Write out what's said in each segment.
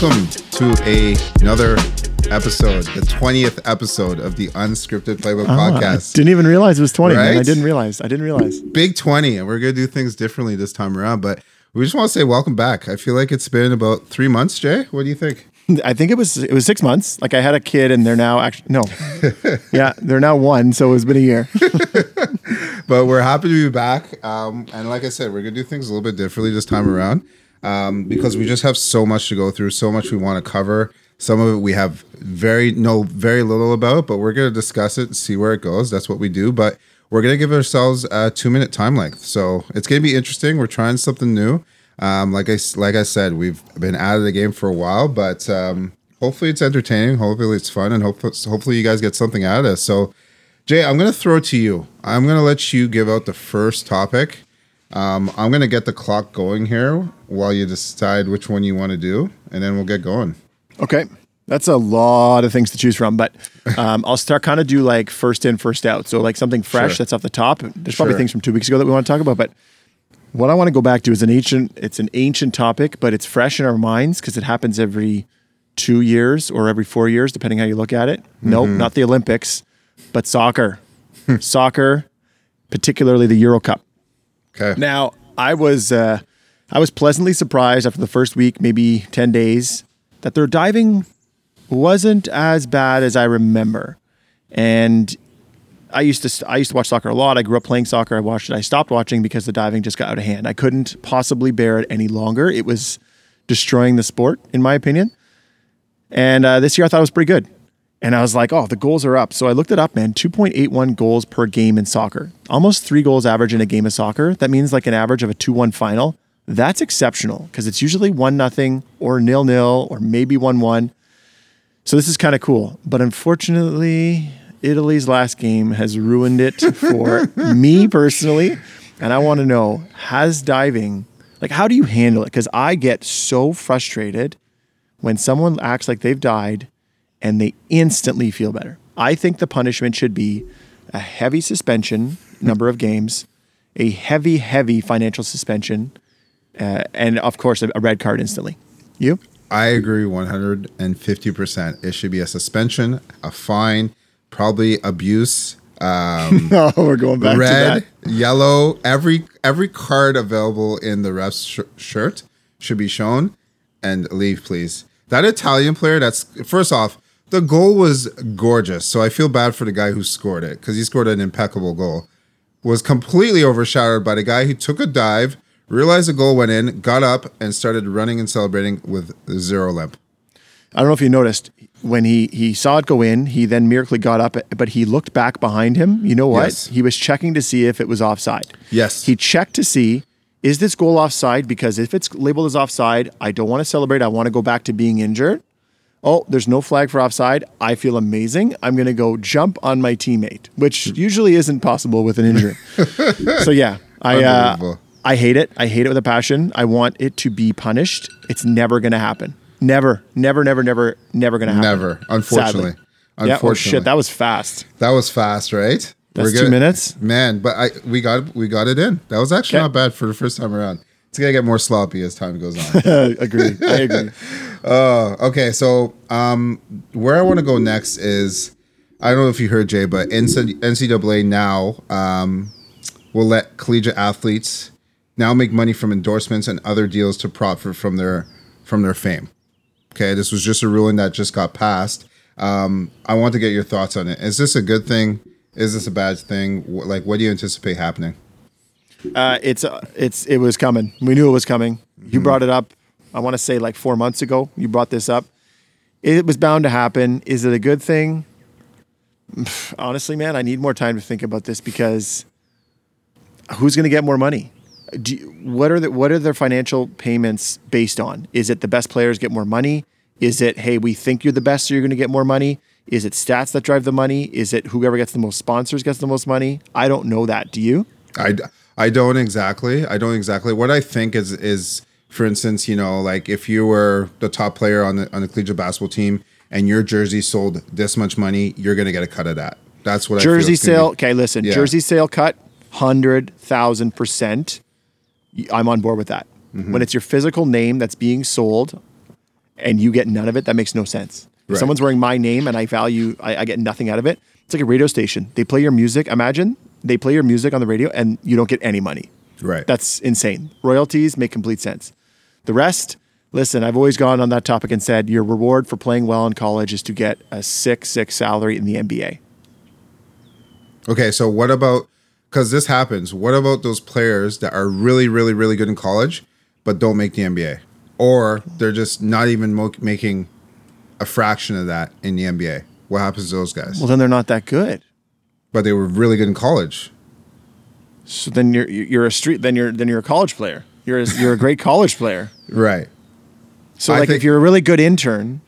Welcome to another episode, the 20th episode of the Unscripted Playbook podcast. I didn't even realize it was 20, right? Man. I didn't realize. Big 20, and we're going to do things differently this time around, but we just want to say welcome back. I feel like it's been about 3 months, Jay. What do you think? I think it was 6 months. Like I had a kid and they're now actually, no. Yeah, they're now one. So it's been a year. But we're happy to be back. And like I said, we're going to do things a little bit differently this time around because we just have so much to go through, so much we want to cover. Some of it we have very little about, but we're going to discuss it and see where it goes. That's what we do. But we're going to give ourselves a 2-minute time length. So it's going to be interesting. We're trying something new. Like I said, we've been out of the game for a while, but hopefully it's entertaining, hopefully it's fun, and hopefully you guys get something out of this. So, Jay, I'm going to throw it to you. I'm going to let you give out the first topic. I'm going to get the clock going here while you decide which one you want to do, and then we'll get going. Okay. That's a lot of things to choose from, but I'll start kind of do like first in, first out. So like something fresh that's off the top. There's probably things from 2 weeks ago that we want to talk about, but what I want to go back to is an ancient topic, but it's fresh in our minds because it happens every 2 years or every 4 years, depending how you look at it. Mm-hmm. Nope, not the Olympics, but soccer. Soccer, particularly the Euro Cup. Okay. Now, I was pleasantly surprised after the first week, maybe 10 days, that their diving wasn't as bad as I remember. And I used to watch soccer a lot. I grew up playing soccer. I watched it. I stopped watching because the diving just got out of hand. I couldn't possibly bear it any longer. It was destroying the sport, in my opinion. And this year I thought it was pretty good. And I was like, oh, the goals are up. So I looked it up, man. 2.81 goals per game in soccer. Almost 3 goals average in a game of soccer. That means like an average of a 2-1 final. That's exceptional because it's usually 1-0 or 0-0 or maybe 1-1. So this is kind of cool. But unfortunately, Italy's last game has ruined it for me personally. And I want to know, has diving, like how do you handle it? Because I get so frustrated when someone acts like they've died and they instantly feel better. I think the punishment should be a heavy suspension, number of games, a heavy, heavy financial suspension, and of course, a red card instantly. You? I agree 150%. It should be a suspension, a fine, probably abuse. No, we're going back red, to that. Yellow, every card available in the ref's shirt should be shown, and leave, please. That Italian player, that's first off, the goal was gorgeous, so I feel bad for the guy who scored it because he scored an impeccable goal. Was completely overshadowed by the guy who took a dive, realized the goal went in, got up, and started running and celebrating with zero limp. I don't know if you noticed, when he saw it go in, he then miraculously got up, but he looked back behind him. You know what? Yes. He was checking to see if it was offside. Yes. He checked to see, is this goal offside? Because if it's labeled as offside, I don't want to celebrate. I want to go back to being injured. Oh, there's no flag for offside. I feel amazing. I'm going to go jump on my teammate, which usually isn't possible with an injury. So yeah, I hate it. I hate it with a passion. I want it to be punished. It's never going to happen. Never going to happen. Never, unfortunately. Sadly. Unfortunately. Oh shit, that was fast. That was fast, right? That's 2 minutes. Man, but we got it in. That was actually not bad for the first time around. It's going to get more sloppy as time goes on. Agreed. I agree. Okay, so where I want to go next is, I don't know if you heard, Jay, but NCAA now will let collegiate athletes now make money from endorsements and other deals to profit from their fame. Okay, this was just a ruling that just got passed. I want to get your thoughts on it. Is this a good thing? Is this a bad thing? Like, what do you anticipate happening? It was coming. We knew it was coming. You brought it up, I want to say like 4 months ago, you brought this up. It was bound to happen. Is it a good thing? Honestly, man, I need more time to think about this because who's going to get more money? What are their financial payments based on? Is it the best players get more money? Is it, hey, we think you're the best, so you're going to get more money? Is it stats that drive the money? Is it whoever gets the most sponsors gets the most money? I don't know that. Do you? I don't exactly. What I think is, for instance, you know, like if you were the top player on the collegiate basketball team and your jersey sold this much money, you're going to get a cut of that. That's what jersey I feel. Jersey sale cut, 100,000%. I'm on board with that. Mm-hmm. When it's your physical name that's being sold, and you get none of it, that makes no sense. Right. If someone's wearing my name and I get nothing out of it, it's like a radio station. They play your music. Imagine they play your music on the radio and you don't get any money. Right. That's insane. Royalties make complete sense. The rest, listen, I've always gone on that topic and said your reward for playing well in college is to get a 6'6" salary in the NBA. Okay, so what about, because this happens, what about those players that are really, really, really good in college but don't make the NBA? Or they're just not even making a fraction of that in the NBA. What happens to those guys? Well, then they're not that good. But they were really good in college. So then you're a college player. You're a great college player. Right. So if you're a really good intern,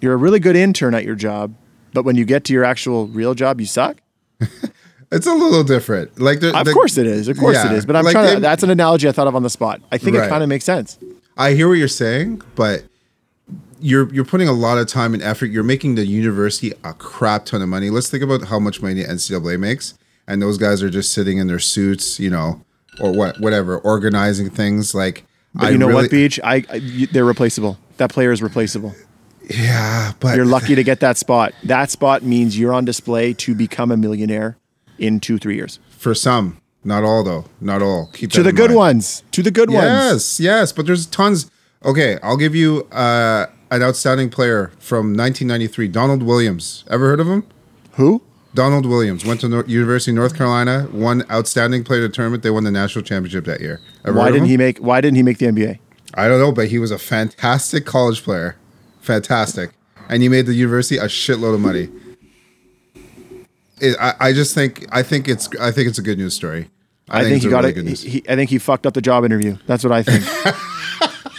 at your job, but when you get to your actual real job, you suck? It's a little different. Like Of course it is. But I'm like trying to, that's an analogy I thought of on the spot. I think it kind of makes sense. I hear what you're saying, but you're putting a lot of time and effort. You're making the university a crap ton of money. Let's think about how much money the NCAA makes. And those guys are just sitting in their suits, you know, or whatever, organizing things. Like, but Beach? They're replaceable. That player is replaceable. Yeah, but you're lucky to get that spot. That spot means you're on display to become a millionaire in 2-3 years. For some, not all though, not all. Keep to the good ones. To the good ones. Yes, but there's tons. Okay, I'll give you an outstanding player from 1993, Donald Williams. Ever heard of him? Who? Donald Williams went to University of North Carolina, won outstanding player of the tournament. They won the national championship that year. Why didn't he make the NBA? I don't know, but he was a fantastic college player. Fantastic. And he made the university a shitload of money. I think it's a good news story. I think he fucked up the job interview. That's what I think.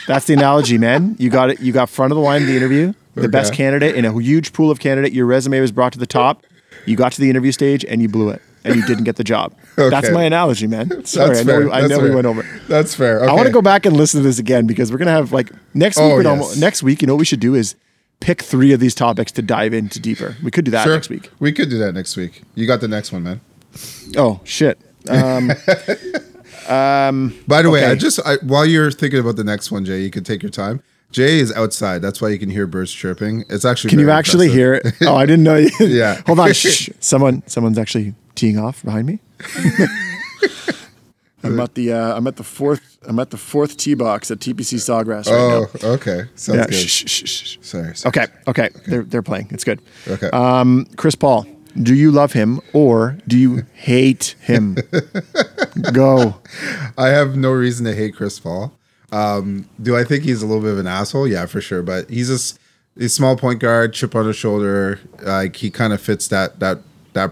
That's the analogy, man. You got it. You got front of the line in the interview, the best candidate in a huge pool of candidate. Your resume was brought to the top. You got to the interview stage and you blew it and you didn't get the job. Okay. That's my analogy, man. Sorry, I know we went over. That's fair. Okay. I want to go back and listen to this again because we're going to have like next week, you know what we should do is pick 3 of these topics to dive into deeper. We could do that next week. We could do that next week. You got the next one, man. Oh, shit. By the way, I while you're thinking about the next one, Jay, you could take your time. Jay is outside. That's why you can hear birds chirping. It's actually. Can you actually hear it? Oh, I didn't know. Yeah. Hold on. Shh. Someone's actually teeing off behind me. I'm at the fourth tee box at TPC Sawgrass right now. Oh, okay. Sounds good. Shh. Sorry. Okay. They're playing. It's good. Okay. Chris Paul, do you love him or do you hate him? Go. I have no reason to hate Chris Paul. Do I think he's a little bit of an asshole? Yeah, for sure. But he's a small point guard, chip on his shoulder. Like he kind of fits that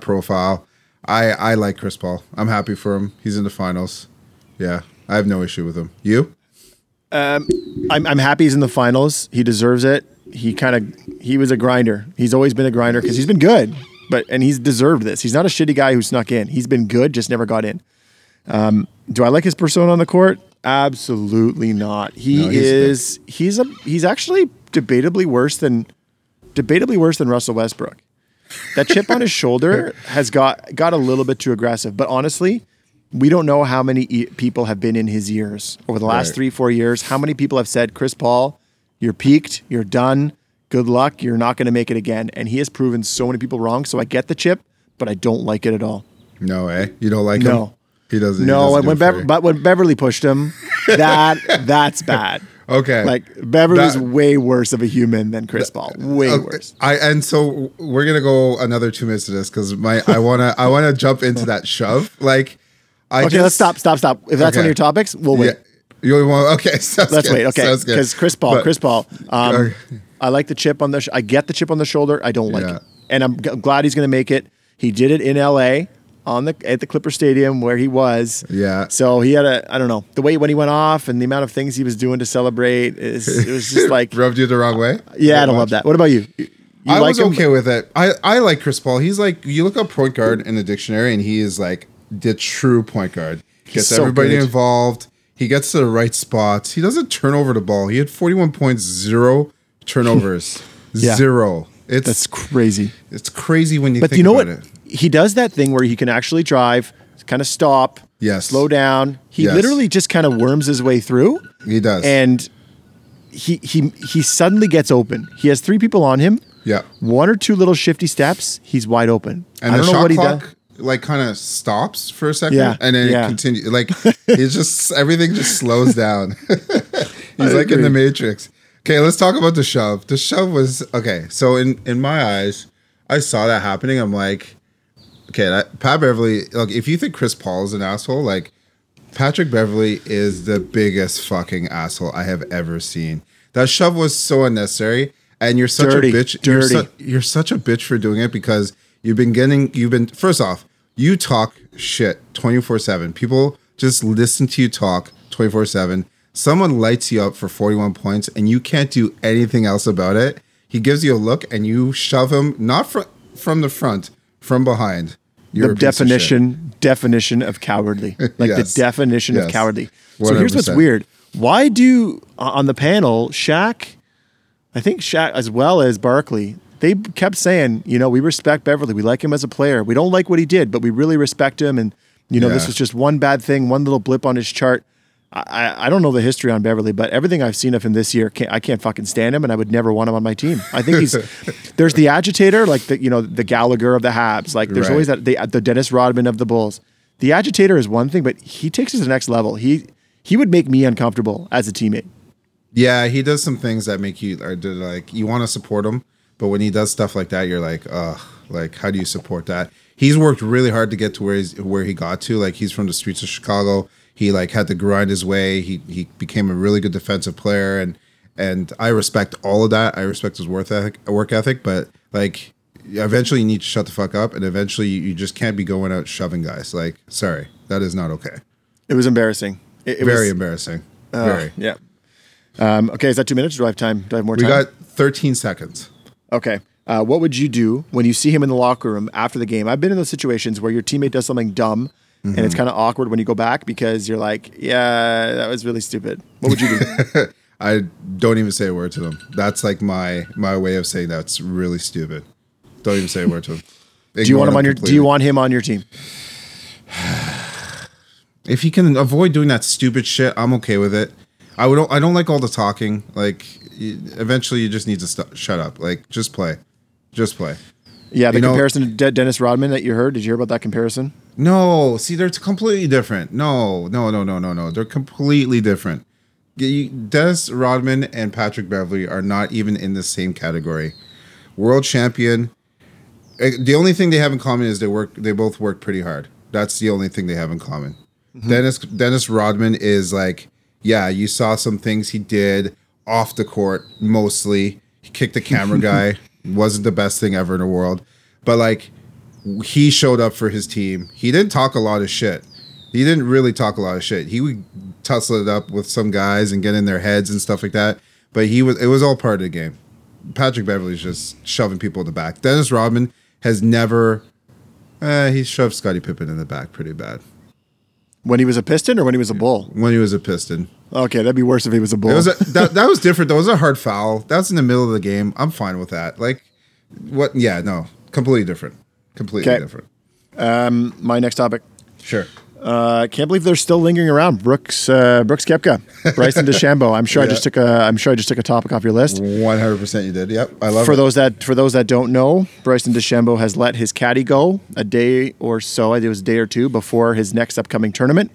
profile. I like Chris Paul. I'm happy for him. He's in the finals. Yeah, I have no issue with him. You? I'm happy he's in the finals. He deserves it. He was a grinder. He's always been a grinder because he's been good. And he's deserved this. He's not a shitty guy who snuck in. He's been good, just never got in. Do I like his persona on the court? Absolutely not. He's actually debatably worse than Russell Westbrook. That chip on his shoulder has got a little bit too aggressive, but honestly, we don't know how many people have been in his ears over the last 3-4 years. How many people have said, Chris Paul, you're peaked, you're done, good luck, you're not going to make it again. And he has proven so many people wrong. So I get the chip, but I don't like it at all. No, eh? You don't like him? He doesn't. No, when Beverley pushed him, that's bad. Okay, like Beverly's way worse of a human than Chris Paul. Way worse. So we're gonna go another 2 minutes to this because I wanna jump into that shove. Like, let's stop. If that's one of your topics, we'll wait. Yeah. Let's wait. Okay, because Chris Paul. I like the chip on the. I get the chip on the shoulder. I don't like it, and I'm glad he's gonna make it. He did it in L.A. at the Clipper Stadium where he was. Yeah. So he had the way when he went off and the amount of things he was doing to celebrate, it was just like... Rubbed you the wrong way? Yeah, I don't love that. What about you? I was okay with it. I like Chris Paul. He's like, you look up point guard in the dictionary and he is like the true point guard. Gets everybody involved. He gets to the right spots. He doesn't turn over the ball. He had 41.0 turnovers. Yeah. Zero. That's crazy. It's crazy when you think about it. He does that thing where he can actually drive, kind of stop, slow down. He literally just kind of worms his way through. He does. And he suddenly gets open. He has three people on him. Yeah. One or two little shifty steps, he's wide open. And I don't know what he does. Like kind of stops for a second, and then it continues. Like it's just everything just slows down. He's like in the Matrix. Okay, let's talk about the shove. The shove was okay. So in my eyes, I saw that happening. I'm like, okay, Pat Beverley. Look, if you think Chris Paul is an asshole, like Patrick Beverley is the biggest fucking asshole I have ever seen. That shove was so unnecessary, and you're such dirty, a bitch. You're such a bitch for doing it because. First off, you talk shit 24/7. People just listen to you talk 24/7. Someone lights you up for 41 points and you can't do anything else about it. He gives you a look and you shove him, not from the front, from behind. You're the definition of cowardly. Like yes. The definition yes. of cowardly. 100%. So here's what's weird. Why do, on the panel, Shaq, as well as Barkley, they kept saying, you know, we respect Beverley. We like him as a player. We don't like what he did, but we really respect him. And, you know, this was just one bad thing, one little blip on his chart. I don't know the history on Beverley, but everything I've seen of him this year, I can't fucking stand him, and I would never want him on my team. I think he's there's the agitator, like, the Gallagher of the Habs. Like, there's always that the Dennis Rodman of the Bulls. The agitator is one thing, but he takes it to the next level. He would make me uncomfortable as a teammate. Yeah, he does some things that make you, like, you want to support him. But when he does stuff like that, you're like, ugh, like, how do you support that? He's worked really hard to get to where he got to. Like, he's from the streets of Chicago. He, like, had to grind his way. He became a really good defensive player. And I respect all of that. I respect his work ethic. But, like, eventually you need to shut the fuck up. And eventually you just can't be going out shoving guys. Like, sorry, that is not okay. It was embarrassing. It was very embarrassing. Very. Yeah. Okay, is that 2 minutes? Or do I have time? Do I have more time? We got 13 seconds. Okay. What would you do when you see him in the locker room after the game? I've been in those situations where your teammate does something dumb and it's kind of awkward when you go back because you're like, yeah, that was really stupid. What would you do? I don't even say a word to them. That's like my way of saying that's really stupid. Don't even say a word to them. Do you want him on your team? If he can avoid doing that stupid shit, I'm okay with it. I don't like all the talking. Like, eventually you just need to shut up. Like, just play. Yeah, the comparison to Dennis Rodman that you heard. Did you hear about that comparison? No. See, they're completely different. No. They're completely different. Dennis Rodman and Patrick Beverley are not even in the same category. World champion. The only thing they have in common is they both work pretty hard. That's the only thing they have in common. Mm-hmm. Dennis Rodman is like, yeah, you saw some things he did off the court, mostly. He kicked the camera guy. Wasn't the best thing ever in the world. But, like, he showed up for his team. He didn't talk a lot of shit. He didn't really talk a lot of shit. He would tussle it up with some guys and get in their heads and stuff like that. But it was all part of the game. Patrick Beverley's just shoving people in the back. Dennis Rodman has never... he shoved Scottie Pippen in the back pretty bad. When he was a Piston or when he was a Bull? When he was a Piston. Okay, that'd be worse if he was a Bull. That was different, though. It was a hard foul. That's in the middle of the game. I'm fine with that. Like, what? Yeah, no. Completely different. Completely different. My next topic. Sure. Can't believe they're still lingering around. Brooks Koepka, Bryson DeChambeau. I'm sure I just took a topic off your list. 100% you did. Yep. I love it. For those that don't know, Bryson DeChambeau has let his caddy go a day or two before his next upcoming tournament.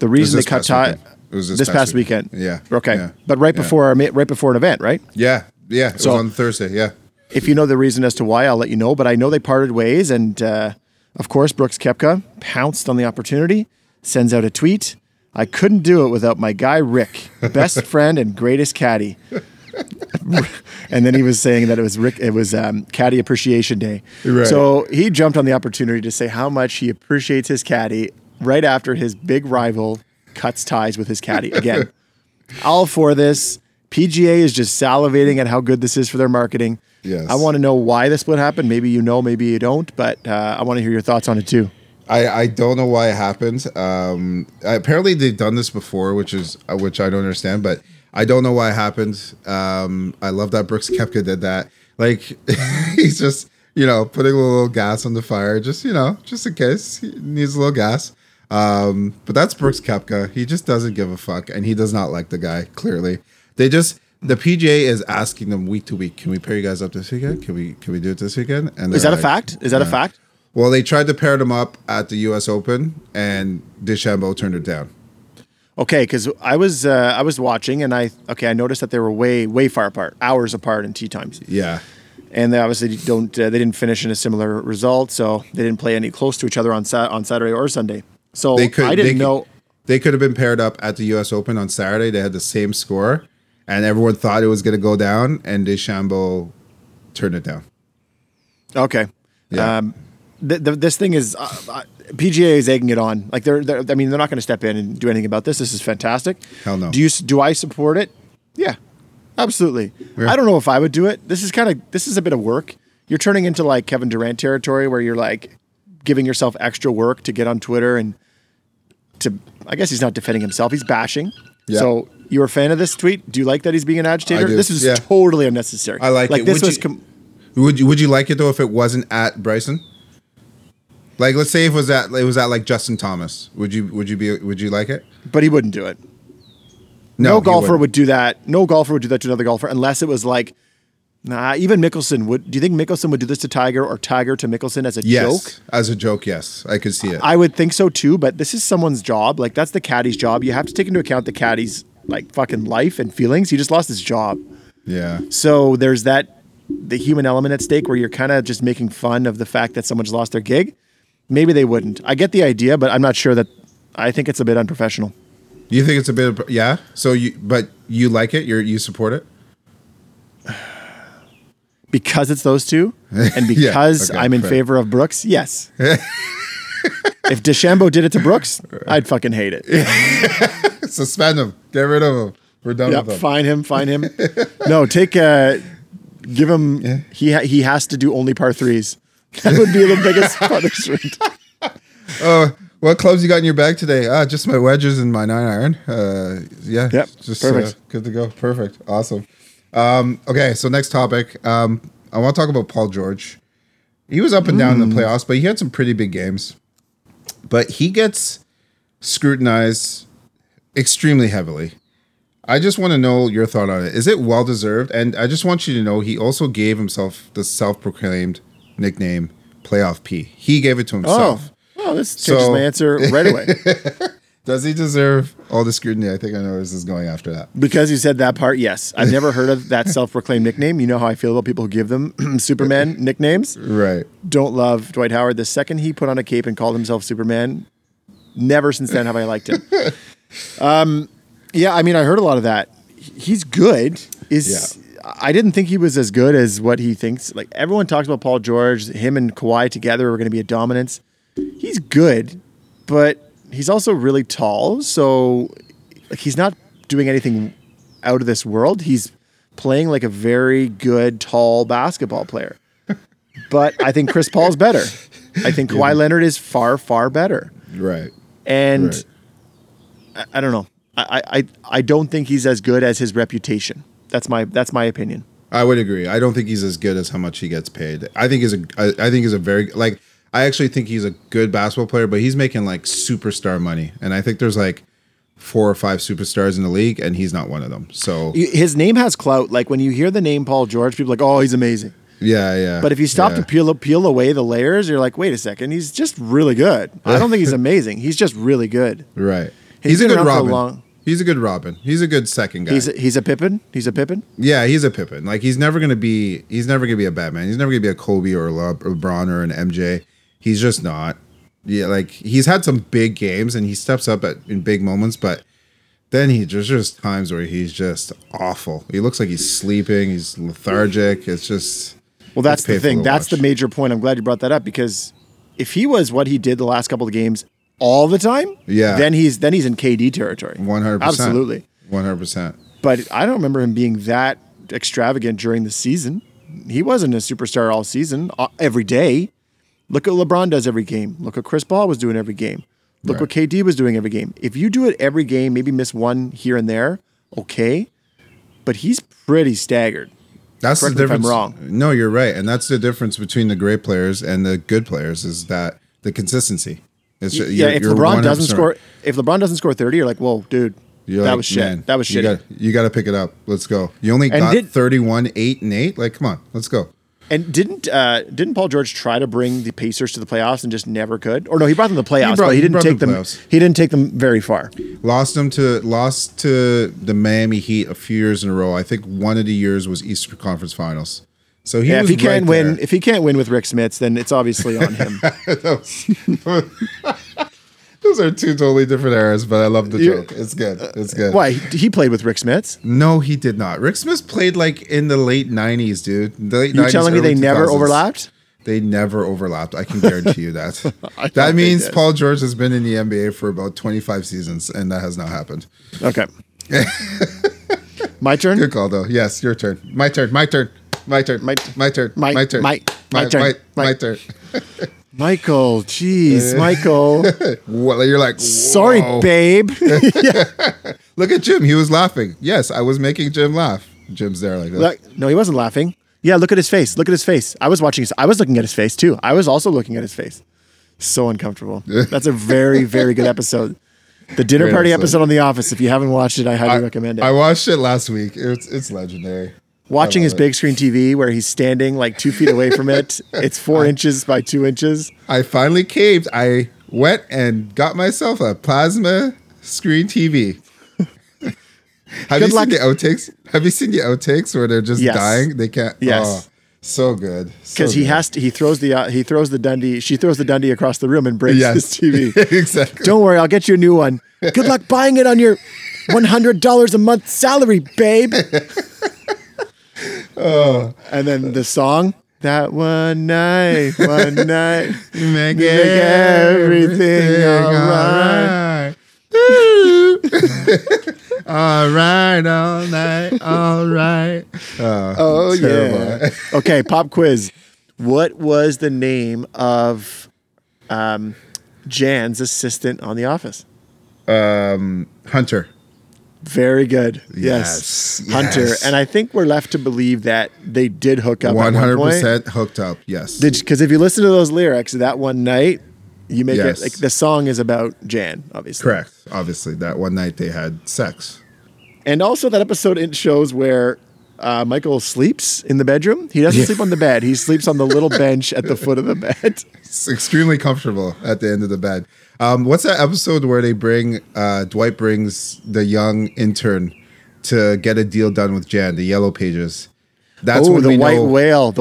The reason they cut ties was this past weekend. Yeah. Okay. Yeah. But right before an event, right? Yeah. Yeah. It was on Thursday. Yeah. If you know the reason as to why, I'll let you know, but I know they parted ways and of course, Brooks Koepka pounced on the opportunity, sends out a tweet. I couldn't do it without my guy, Rick, best friend and greatest caddy. And then he was saying that it was Caddy Appreciation Day. Right. So he jumped on the opportunity to say how much he appreciates his caddy right after his big rival cuts ties with his caddy. Again, all for this. PGA is just salivating at how good this is for their marketing. Yes. I want to know why the split happened. Maybe you know, maybe you don't, but I want to hear your thoughts on it too. I don't know why it happened. Apparently they've done this before, which I don't understand, but I don't know why it happened. I love that Brooks Koepka did that. Like, he's just, putting a little gas on the fire, just in case he needs a little gas. But that's Brooks Koepka. He just doesn't give a fuck, and he does not like the guy, clearly. The PGA is asking them week to week, can we pair you guys up this weekend? Can we do it this weekend? And is that a fact? Is that a fact? Well, they tried to pair them up at the U.S. Open, and DeChambeau turned it down. Okay, because I was watching, and I noticed that they were way far apart, hours apart in tee times. Yeah, and they obviously they didn't finish in a similar result, so they didn't play any close to each other on Saturday or Sunday. So they could have been paired up at the U.S. Open on Saturday. They had the same score, and everyone thought it was going to go down, and DeChambeau turned it down. Okay. Yeah. This thing is, PGA is egging it on. Like they're not going to step in and do anything about this. This is fantastic. Hell no. Do I support it? Yeah, absolutely. Yeah. I don't know if I would do it. This is a bit of work. You're turning into like Kevin Durant territory, where you're like giving yourself extra work to get on Twitter and to. I guess he's not defending himself. He's bashing. Yeah. So you're a fan of this tweet? Do you like that he's being an agitator? I do. This is totally unnecessary. I like it. This was. Would you like it though if it wasn't at Bryson? Like, let's say it was at like Justin Thomas. Would you like it? But he wouldn't do it. No golfer would do that. No golfer would do that to another golfer unless it was like, even Mickelson would. Do you think Mickelson would do this to Tiger or Tiger to Mickelson as a joke? As a joke, yes. I could see it. I would think so too, but this is someone's job. Like, that's the caddy's job. You have to take into account the caddy's like fucking life and feelings. He just lost his job. Yeah. So there's the human element at stake where you're kind of just making fun of the fact that someone's lost their gig. Maybe they wouldn't. I get the idea, but I'm not sure that. I think it's a bit unprofessional. You think it's a bit, yeah? So you like it? You support it? Because it's those two, and because I'm in favor of Brooks. Yes. If DeChambeau did it to Brooks, I'd fucking hate it. Suspend him. Get rid of him. We're done with him. Fine him. No, give him. Yeah. He has to do only par threes. That would be the biggest punishment. What clubs you got in your bag today? Just my wedges and my 9-iron. Yeah. Yep. Just perfect. Good to go. Perfect. Awesome. Okay. So next topic. I want to talk about Paul George. He was up and down in the playoffs, but he had some pretty big games. But he gets scrutinized extremely heavily. I just want to know your thought on it. Is it well-deserved? And I just want you to know he also gave himself the self-proclaimed nickname Playoff P. He gave it to himself. Oh, this changes my answer right away. Does he deserve all the scrutiny? I think I know where this is going after that. Because you said that part, yes. I've never heard of that self-proclaimed nickname. You know how I feel about people who give them Superman nicknames. Right. Don't love Dwight Howard. The second he put on a cape and called himself Superman, never since then have I liked him. Yeah, I mean, I heard a lot of that. He's good. I didn't think he was as good as what he thinks. Like, everyone talks about Paul George, him and Kawhi together are going to be a dominance. He's good, but he's also really tall. So like, he's not doing anything out of this world. He's playing like a very good, tall basketball player. But I think Chris Paul's better. I think Kawhi Leonard is far, far better. Right. And I don't know. I don't think he's as good as his reputation. That's my opinion. I would agree. I don't think he's as good as how much he gets paid. I think he's a very, like, I actually think he's a good basketball player, but he's making like superstar money, and I think there's like 4 or 5 superstars in the league, and he's not one of them. So his name has clout. Like, when you hear the name Paul George, people are like, oh, he's amazing. Yeah, yeah. But if you stop to peel away the layers, you're like, wait a second, he's just really good. I don't think he's amazing. He's just really good. Right. He's a good Robin. He's a good Robin. He's a good second guy. He's a Pippen. He's a Pippen. Yeah, he's a Pippen. Like, he's never gonna be a Batman. He's never gonna be a Kobe or a LeBron or an MJ. He's just not. Yeah, like, he's had some big games and he steps up in big moments, but then there's just times where he's just awful. He looks like he's sleeping. He's lethargic. It's just, well, that's the thing. That's the major point. I'm glad you brought that up, because if he was what he did the last couple of games all the time, yeah, then he's in KD territory. 100%. Absolutely. 100%. But I don't remember him being that extravagant during the season. He wasn't a superstar all season, every day. Look what LeBron does every game. Look what Chris Paul was doing every game. Look what KD was doing every game. If you do it every game, maybe miss one here and there, okay. But he's pretty staggered. That's the difference. If I'm wrong. No, you're right. And that's the difference between the great players and the good players, is that the consistency. If LeBron doesn't score 30, you're like, whoa, dude, That was shit. Man, that was shitty. You got to pick it up. Let's go. You only got 31, 8-8. Like, come on, let's go. And didn't Paul George try to bring the Pacers to the playoffs and just never could? Or no, he brought them to the playoffs, but he didn't take them very far. Lost to the Miami Heat a few years in a row. I think one of the years was Eastern Conference Finals. So he was if he can't win with Rick Smits, then it's obviously on him. Those are two totally different eras, but I love the joke. It's good. It's good. Why? He played with Rick Smits? No, he did not. Rick Smits played like in the late 90s, dude. You're telling me they 2000s. Never overlapped? They never overlapped. I can guarantee you that. That means Paul George has been in the NBA for about 25 seasons, and that has not happened. Okay. My turn? Good call, though. Yes, your turn. My turn. Michael, jeez, Michael. Well, you're like, whoa. Sorry, babe. Look at Jim. He was laughing. Yes, I was making Jim laugh. Jim's there like that. No, he wasn't laughing. Yeah, look at his face. Look at his face. I was watching his. I was looking at his face too. I was also looking at his face. So uncomfortable. That's a very, very good episode. The dinner party episode on The Office. If you haven't watched it, I highly recommend it. I watched it last week. It's legendary. Watching his big screen TV where he's standing like 2 feet away from it. It's 4 inches by 2 inches. I finally caved. I went and got myself a plasma screen TV. Have you seen the outtakes? Have you seen the outtakes where they're just dying? They can't. Yes. Oh, so good. Because she throws the Dundee across the room and breaks his TV. Exactly. Don't worry. I'll get you a new one. Good luck buying it on your $100 a month salary, babe. Oh, and then the song that one night, make everything alright. Alright, all night, alright. Oh yeah. Okay, pop quiz. What was the name of Jan's assistant on The Office? Hunter. Very good. Yes. Hunter. And I think we're left to believe that they did hook up. 100% hooked up. Yes. Because if you listen to those lyrics, that one night, you make it like the song is about Jan, obviously. Correct. Obviously, that one night they had sex. And also that episode shows where Michael sleeps in the bedroom. He doesn't sleep on the bed. He sleeps on the little bench at the foot of the bed. It's extremely comfortable at the end of the bed. What's that episode where they bring Dwight brings the young intern to get a deal done with Jan, the Yellow Pages? That's the white whale.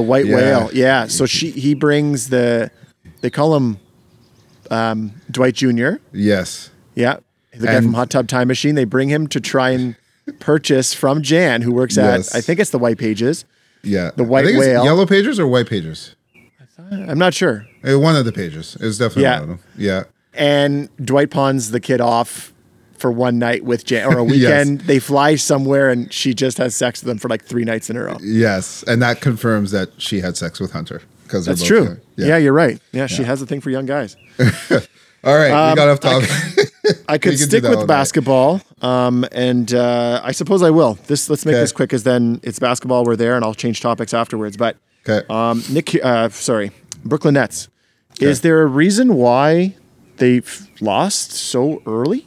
Yeah. So he brings they call him Dwight Jr. Yes. Yeah. The guy from Hot Tub Time Machine. They bring him to try and purchase from Jan, who works at I think it's the White Pages. Yeah. The White Whale. Yellow Pages or White Pages? I'm not sure. One of the pages. It's definitely one of them. Yeah. And Dwight pawns the kid off for one night with Jan, or a weekend. They fly somewhere and she just has sex with them for like 3 nights in a row. Yes. And that confirms that she had sex with Hunter. Because that's true. Yeah, you're right. Yeah, she has a thing for young guys. All right. We got off topic. I could stick with basketball. And I suppose I will. Let's make this quick, because then it's basketball. We're there and I'll change topics afterwards. But Brooklyn Nets. Okay. Is there a reason why they've lost so early?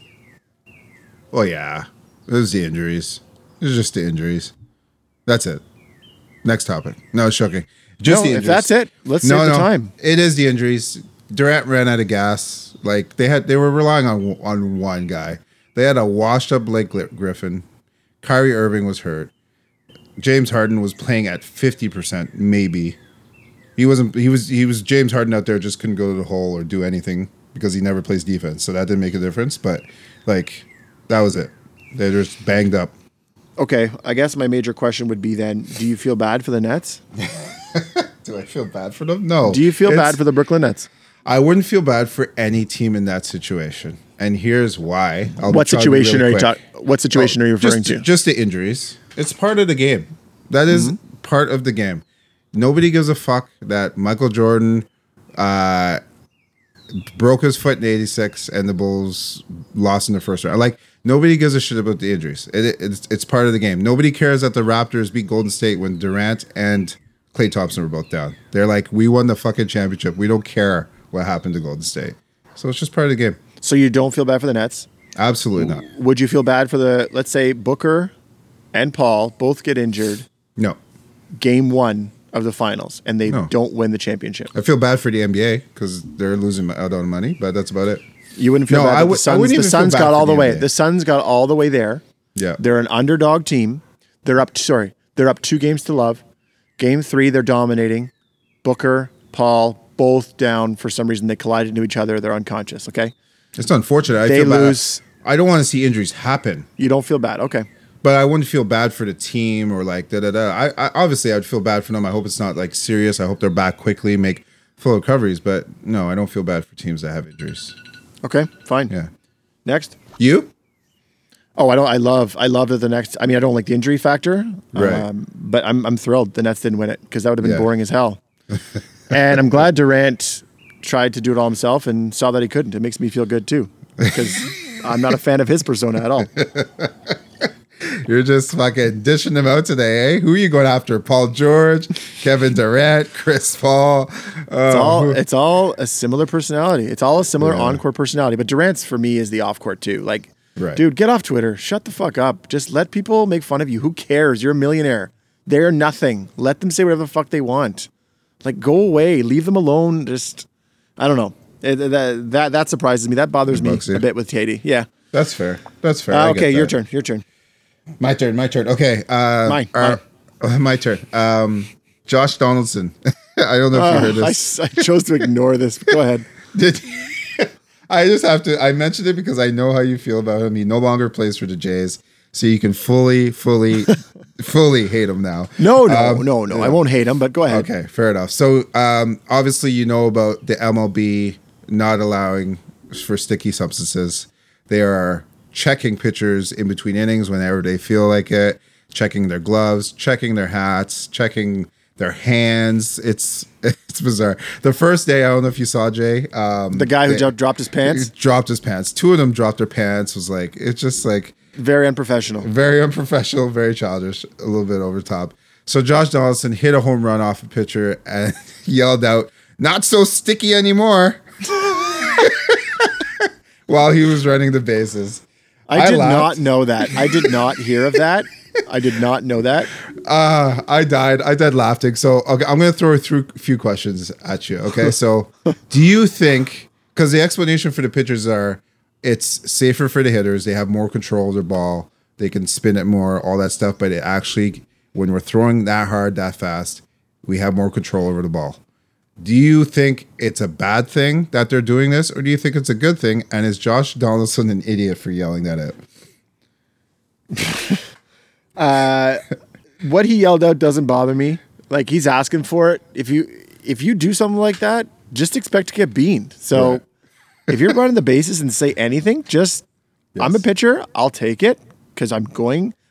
Oh, yeah. It was the injuries. It was just the injuries. That's it. Next topic. No, it's joking. The injuries. If that's it, let's save the time. It is the injuries. Durant ran out of gas. Like they were relying on one guy. They had a washed-up Blake Griffin. Kyrie Irving was hurt. James Harden was playing at 50%, maybe. He was James Harden out there, just couldn't go to the hole or do anything, because he never plays defense, so that didn't make a difference. But like, that was it. They're just banged up. Okay, I guess my major question would be then: do you feel bad for the Nets? Do I feel bad for them? No. Do you feel bad for the Brooklyn Nets? I wouldn't feel bad for any team in that situation, and here's why. What situation are you referring to? Just the injuries. It's part of the game. That is part of the game. Nobody gives a fuck that Michael Jordan broke his foot in '86 and the Bulls lost in the first round. Like, nobody gives a shit about the injuries. It's part of the game. Nobody cares that the Raptors beat Golden State when Durant and Klay Thompson were both down. They're like, we won the fucking championship. We don't care what happened to Golden State. So it's just part of the game. So you don't feel bad for the Nets? Absolutely not. Would you feel bad for the, let's say, Booker and Paul both get injured? No. Game one of the finals, and they don't win the championship. I feel bad for the NBA because they're losing out on money, but that's about it. You wouldn't feel bad. The Suns got all the way. The Suns got all the way there. Yeah, they're an underdog team. They're up. Sorry, they're up 2-0. Game three, they're dominating. Booker, Paul, both down for some reason. They collided into each other. They're unconscious. Okay, it's unfortunate. I feel lose. Bad. I don't want to see injuries happen. You don't feel bad. Okay. But I wouldn't feel bad for the team or like da-da-da. I obviously, I'd feel bad for them. I hope it's not like serious. I hope they're back quickly, make full recoveries. But no, I don't feel bad for teams that have injuries. Okay, fine. Yeah. Next. You? Oh, I don't. I love that the next. I mean, I don't like the injury factor. Right. But I'm thrilled the Nets didn't win it because that would have been boring as hell. And I'm glad Durant tried to do it all himself and saw that he couldn't. It makes me feel good too because I'm not a fan of his persona at all. You're just fucking dishing them out today, eh? Who are you going after? Paul George, Kevin Durant, Chris Paul. It's all a similar personality. It's all a similar on-court personality. But Durant's, for me, is the off-court, too. Like, dude, get off Twitter. Shut the fuck up. Just let people make fun of you. Who cares? You're a millionaire. They're nothing. Let them say whatever the fuck they want. Like, go away. Leave them alone. Just, I don't know. That surprises me. That bothers me a bit with Katie. Yeah. That's fair. That's fair. Okay, your turn. My turn. Okay. My turn. Josh Donaldson. I don't know if you heard this. I chose to ignore this. Go ahead. I just have to. I mentioned it because I know how you feel about him. He no longer plays for the Jays. So you can fully hate him now. No. I won't hate him, but go ahead. Okay. Fair enough. So obviously, you know about the MLB not allowing for sticky substances. They are checking pitchers in between innings whenever they feel like it, checking their gloves, checking their hats, checking their hands. It's bizarre. The first day, I don't know if you saw, Jay. The guy who dropped his pants? Dropped his pants. Two of them dropped their pants. Was like, it's just like... Very unprofessional, very childish, a little bit over top. So Josh Donaldson hit a home run off a pitcher and yelled out, "Not so sticky anymore," while he was running the bases. I did not know that. I did not hear of that. I did not know that. I died laughing. So okay, I'm going to throw through a few questions at you. Okay, so do you think, because the explanation for the pitchers are it's safer for the hitters. They have more control of their ball. They can spin it more, all that stuff. But it actually, when we're throwing that hard, that fast, we have more control over the ball. Do you think it's a bad thing that they're doing this, or do you think it's a good thing? And is Josh Donaldson an idiot for yelling that out? What he yelled out doesn't bother me. Like, he's asking for it. If you do something like that, just expect to get beaned. So if you're running the bases and say anything, just, I'm a pitcher. I'll take it because I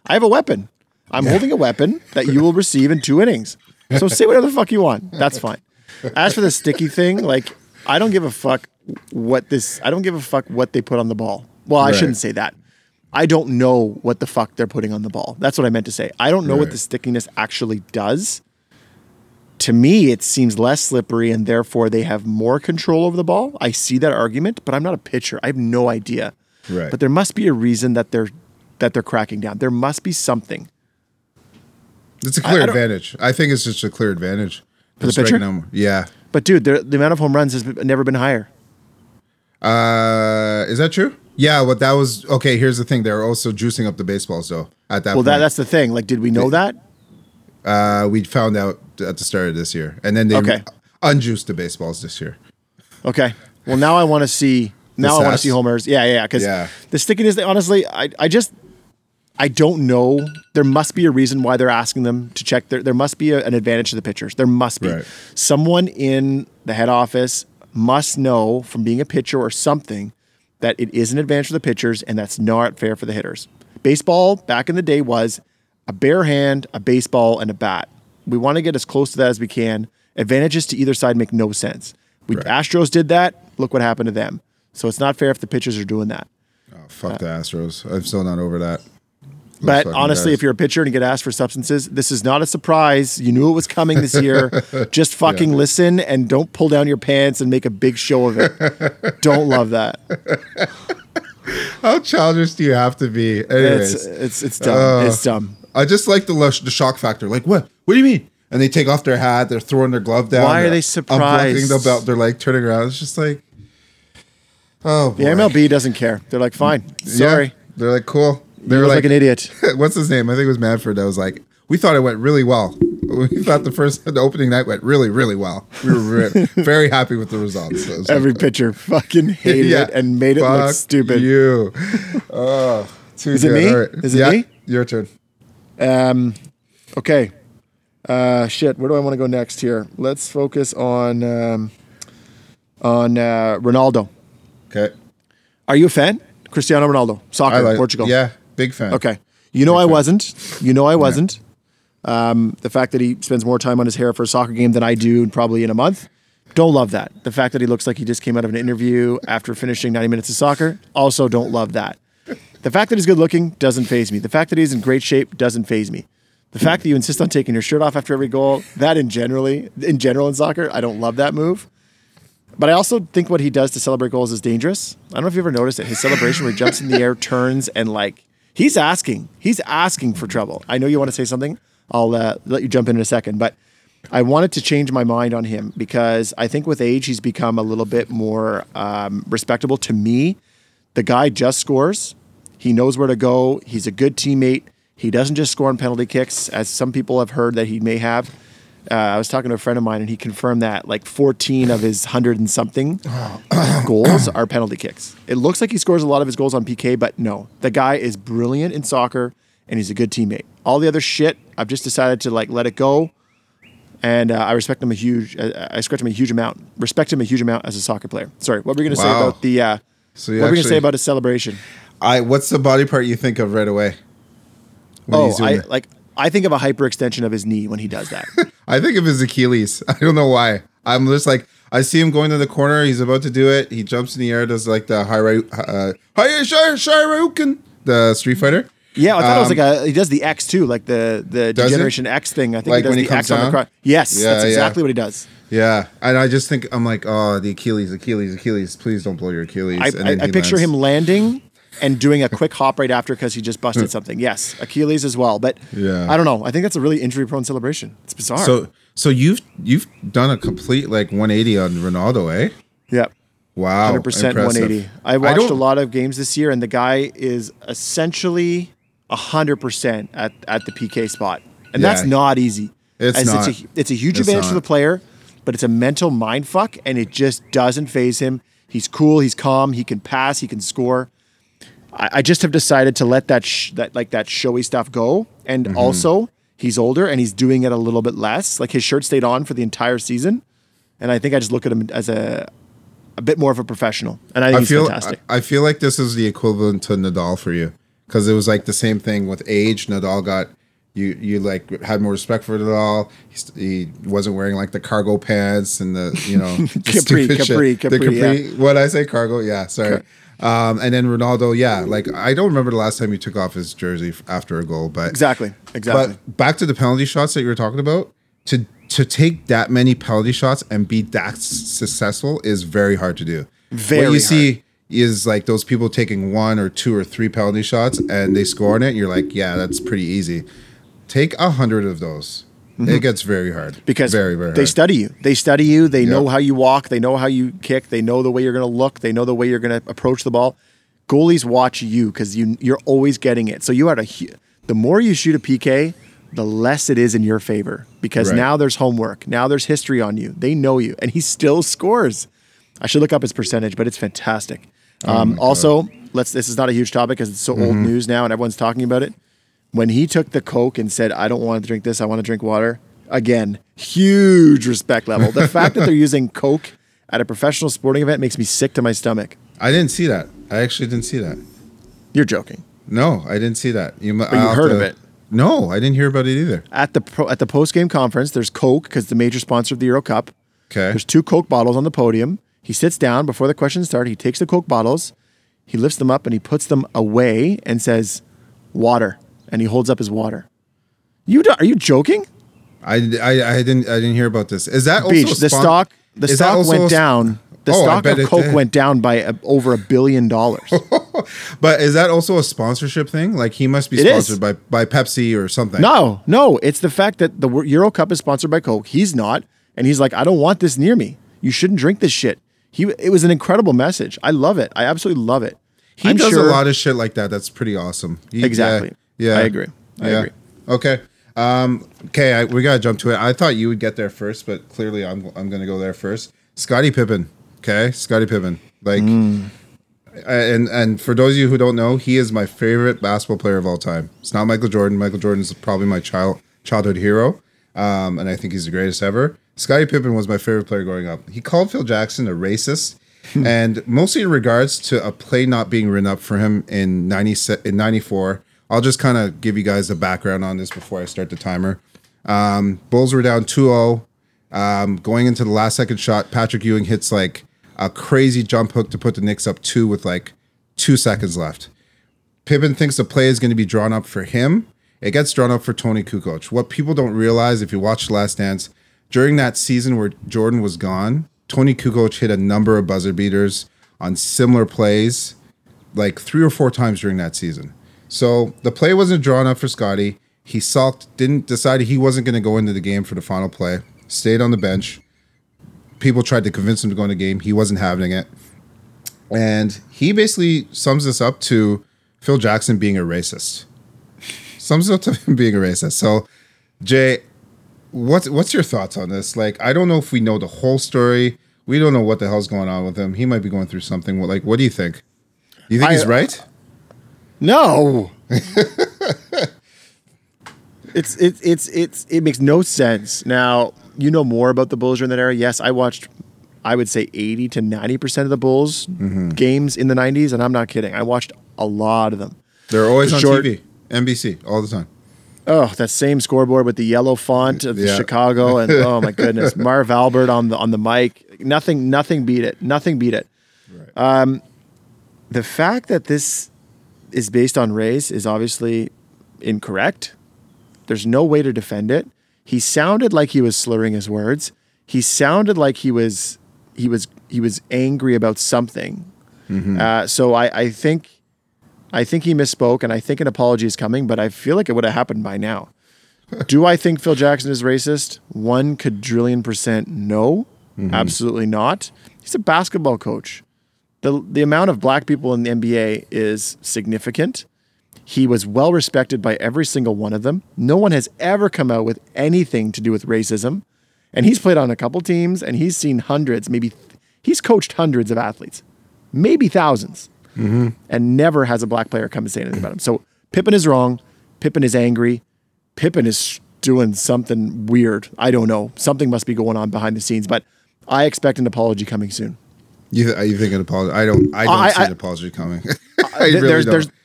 have a weapon. I'm holding a weapon that you will receive in 2 innings. So say whatever the fuck you want. That's fine. As for the sticky thing, like, I don't give a fuck what this... I don't give a fuck what they put on the ball. Well, I shouldn't say that. I don't know what the fuck they're putting on the ball. That's what I meant to say. I don't know what the stickiness actually does. To me, it seems less slippery, and therefore they have more control over the ball. I see that argument, but I'm not a pitcher. I have no idea. Right. But there must be a reason that they're cracking down. There must be something. It's a clear advantage. I think it's just a clear advantage. For the pitcher? Yeah. But, dude, the amount of home runs has never been higher. Is that true? Yeah, but that was... Okay, here's the thing. They were also juicing up the baseballs, though, at that point. Well, that's the thing. Like, did we know that? We found out at the start of this year. And then they unjuiced the baseballs this year. Okay. Well, now I want to see... Now I want to see homers. Yeah. Because the stickiness, honestly, I just... I don't know. There must be a reason why they're asking them to check. There must be an advantage to the pitchers. There must be. Right. Someone in the head office must know from being a pitcher or something that it is an advantage for the pitchers and that's not fair for the hitters. Baseball back in the day was a bare hand, a baseball, and a bat. We want to get as close to that as we can. Advantages to either side make no sense. Astros did that. Look what happened to them. So it's not fair if the pitchers are doing that. Oh, fuck the Astros. I'm still not over that. But honestly, if you're a pitcher and you get asked for substances, this is not a surprise. You knew it was coming this year. Just fucking listen and don't pull down your pants and make a big show of it. Don't love that. How childish do you have to be? Anyways, it's dumb. It's dumb. I just like the shock factor. Like, what? What do you mean? And they take off their hat. They're throwing their glove down. Why are they surprised? Unbuttoning the belt. They're like turning around. It's just like, oh, boy. The MLB doesn't care. They're like, fine. Sorry. Yeah, they're like, cool. They were like an idiot. What's his name? I think it was Manfred. I was like, we thought it went really well. We thought the opening night went really, really well. We were very happy with the results. So every pitcher fucking hated it and made it look stupid. You. Is it me? Right. Is it me? Your turn. Okay. Shit. Where do I want to go next here? Let's focus on Ronaldo. Okay. Are you a fan? Cristiano Ronaldo, soccer, Portugal. Yeah, big fan. Okay. You know I wasn't. The fact that he spends more time on his hair for a soccer game than I do probably in a month. Don't love that. The fact that he looks like he just came out of an interview after finishing 90 minutes of soccer. Also don't love that. The fact that he's good looking doesn't faze me. The fact that he's in great shape doesn't faze me. The fact that you insist on taking your shirt off after every goal, that in general in soccer, I don't love that move. But I also think what he does to celebrate goals is dangerous. I don't know if you ever noticed that his celebration where he jumps in the air, turns, and he's asking for trouble. I know you want to say something. I'll let you jump in a second, but I wanted to change my mind on him because I think with age, he's become a little bit more respectable to me. The guy just scores. He knows where to go. He's a good teammate. He doesn't just score on penalty kicks, as some people have heard that he may have. I was talking to a friend of mine, and he confirmed that like 14 of his 100-and-something goals are penalty kicks. It looks like he scores a lot of his goals on PK, but no. The guy is brilliant in soccer, and he's a good teammate. All the other shit, I've just decided to let it go, and respect him a huge amount as a soccer player. Sorry, what were you going to say about the? What were you going to say about his celebration? What's the body part you think of right away? I think of a hyperextension of his knee when he does that. I think of his Achilles. I don't know why. I'm just like, I see him going to the corner. He's about to do it. He jumps in the air, does like the Hyryukin, the Street Fighter. Yeah, I thought it was like he does the X too, like the Degeneration X thing. I think like he does when he comes down on the cross. Yes, that's exactly what he does. Yeah, and I just think, I'm like, oh, the Achilles. Please don't blow your Achilles. I picture him landing and doing a quick hop right after because he just busted something. Yes, Achilles as well. But yeah. I don't know. I think that's a really injury-prone celebration. It's bizarre. So you've done a complete 180 on Ronaldo, eh? Yep. Wow. 100% impressive. 180. I watched a lot of games this year, and the guy is essentially 100% at the PK spot. And that's not easy. It's not. It's a huge advantage for the player, but it's a mental mind fuck, and it just doesn't faze him. He's cool. He's calm. He can pass. He can score. I just have decided to let that showy stuff go. And also, he's older and he's doing it a little bit less. Like his shirt stayed on for the entire season. And I think I just look at him as a bit more of a professional. And I think he's fantastic. I feel like this is the equivalent to Nadal for you. Because it was like the same thing with age. Nadal got, you like had more respect for Nadal. He wasn't wearing like the cargo pants and the, Capri. What I say, cargo? Yeah, sorry. And then Ronaldo, I don't remember the last time he took off his jersey after a goal, but exactly. But back to the penalty shots that you were talking about, to take that many penalty shots and be that successful is very hard to do. Very. What you see is like those people taking one or two or three penalty shots and they score on it. And you're like, yeah, that's pretty easy. Take 100 of those. Mm-hmm. It gets very hard because very, very hard. They study you. They know how you walk. They know how you kick. They know the way you're going to look. They know the way you're going to approach the ball. Goalies watch you because you're always getting it. So the more you shoot a PK, the less it is in your favor because now there's homework. Now there's history on you. They know you, and he still scores. I should look up his percentage, but it's fantastic. This is not a huge topic because it's so old news now, and everyone's talking about it. When he took the Coke and said, I don't want to drink this, I want to drink water. Again, huge respect level. The fact that they're using Coke at a professional sporting event makes me sick to my stomach. I didn't see that. I actually didn't see that. You're joking. No, I didn't see that. But you heard of it. No, I didn't hear about it either. At the post-game conference, there's Coke because the major sponsor of the Euro Cup. Okay. There's two Coke bottles on the podium. He sits down before the questions start. He takes the Coke bottles. He lifts them up and he puts them away and says, water. And he holds up his water. Are you joking? I didn't hear about this. Is that also Beach? The stock went down. The stock of Coke went down by over $1 billion. But is that also a sponsorship thing? Like, he must be sponsored by Pepsi or something. No. It's the fact that the Euro Cup is sponsored by Coke. He's not. And he's like, I don't want this near me. You shouldn't drink this shit. It was an incredible message. I love it. I absolutely love it. He does a lot of shit like that. That's pretty awesome. Exactly. Yeah. I agree. Okay. We got to jump to it. I thought you would get there first, but clearly I'm going to go there first. Scottie Pippen. Okay. Scottie Pippen. And for those of you who don't know, he is my favorite basketball player of all time. It's not Michael Jordan. Michael Jordan is probably my childhood hero. And I think he's the greatest ever. Scottie Pippen was my favorite player growing up. He called Phil Jackson a racist, and mostly in regards to a play not being written up for him in 94. I'll just kind of give you guys the background on this before I start the timer. Bulls were down 2-0. Going into the last second shot, Patrick Ewing hits like a crazy jump hook to put the Knicks up 2 with like 2 seconds left. Pippen thinks the play is going to be drawn up for him. It gets drawn up for Tony Kukoc. What people don't realize, if you watch The Last Dance, during that season where Jordan was gone, Tony Kukoc hit a number of buzzer beaters on similar plays like 3 or 4 times during that season. So the play wasn't drawn up for Scottie. He sulked, decided he wasn't going to go into the game for the final play, stayed on the bench. People tried to convince him to go in the game. He wasn't having it. And he basically sums this up to Phil Jackson being a racist. So, Jay, what's your thoughts on this? Like, I don't know if we know the whole story. We don't know what the hell's going on with him. He might be going through something. Like, what do you think? Do you think he's right? No. It makes no sense. Now, you know more about the Bulls during that era. Yes, I watched, I would say 80 to 90% of the Bulls games in the 90s, and I'm not kidding. I watched a lot of them. They're always on TV, NBC, all the time. Oh, that same scoreboard with the yellow font of Chicago, and oh my goodness, Marv Albert on the mic. Nothing beat it. Right. The fact that this is based on race is obviously incorrect. There's no way to defend it. He sounded like he was slurring his words. He sounded like he was angry about something. So I think he misspoke, and I think an apology is coming, but I feel like it would have happened by now. Do I think Phil Jackson is racist? 1,000,000,000% no. Absolutely not. He's a basketball coach. The amount of black people in the NBA is significant. He was well respected by every single one of them. No one has ever come out with anything to do with racism. And he's played on a couple teams, and he's seen hundreds, he's coached hundreds of athletes, maybe thousands. And never has a black player come and say anything about him. So Pippen is wrong. Pippen is angry. Pippen is doing something weird. I don't know. Something must be going on behind the scenes, but I expect an apology coming soon. You think an apology? I don't see an apology coming.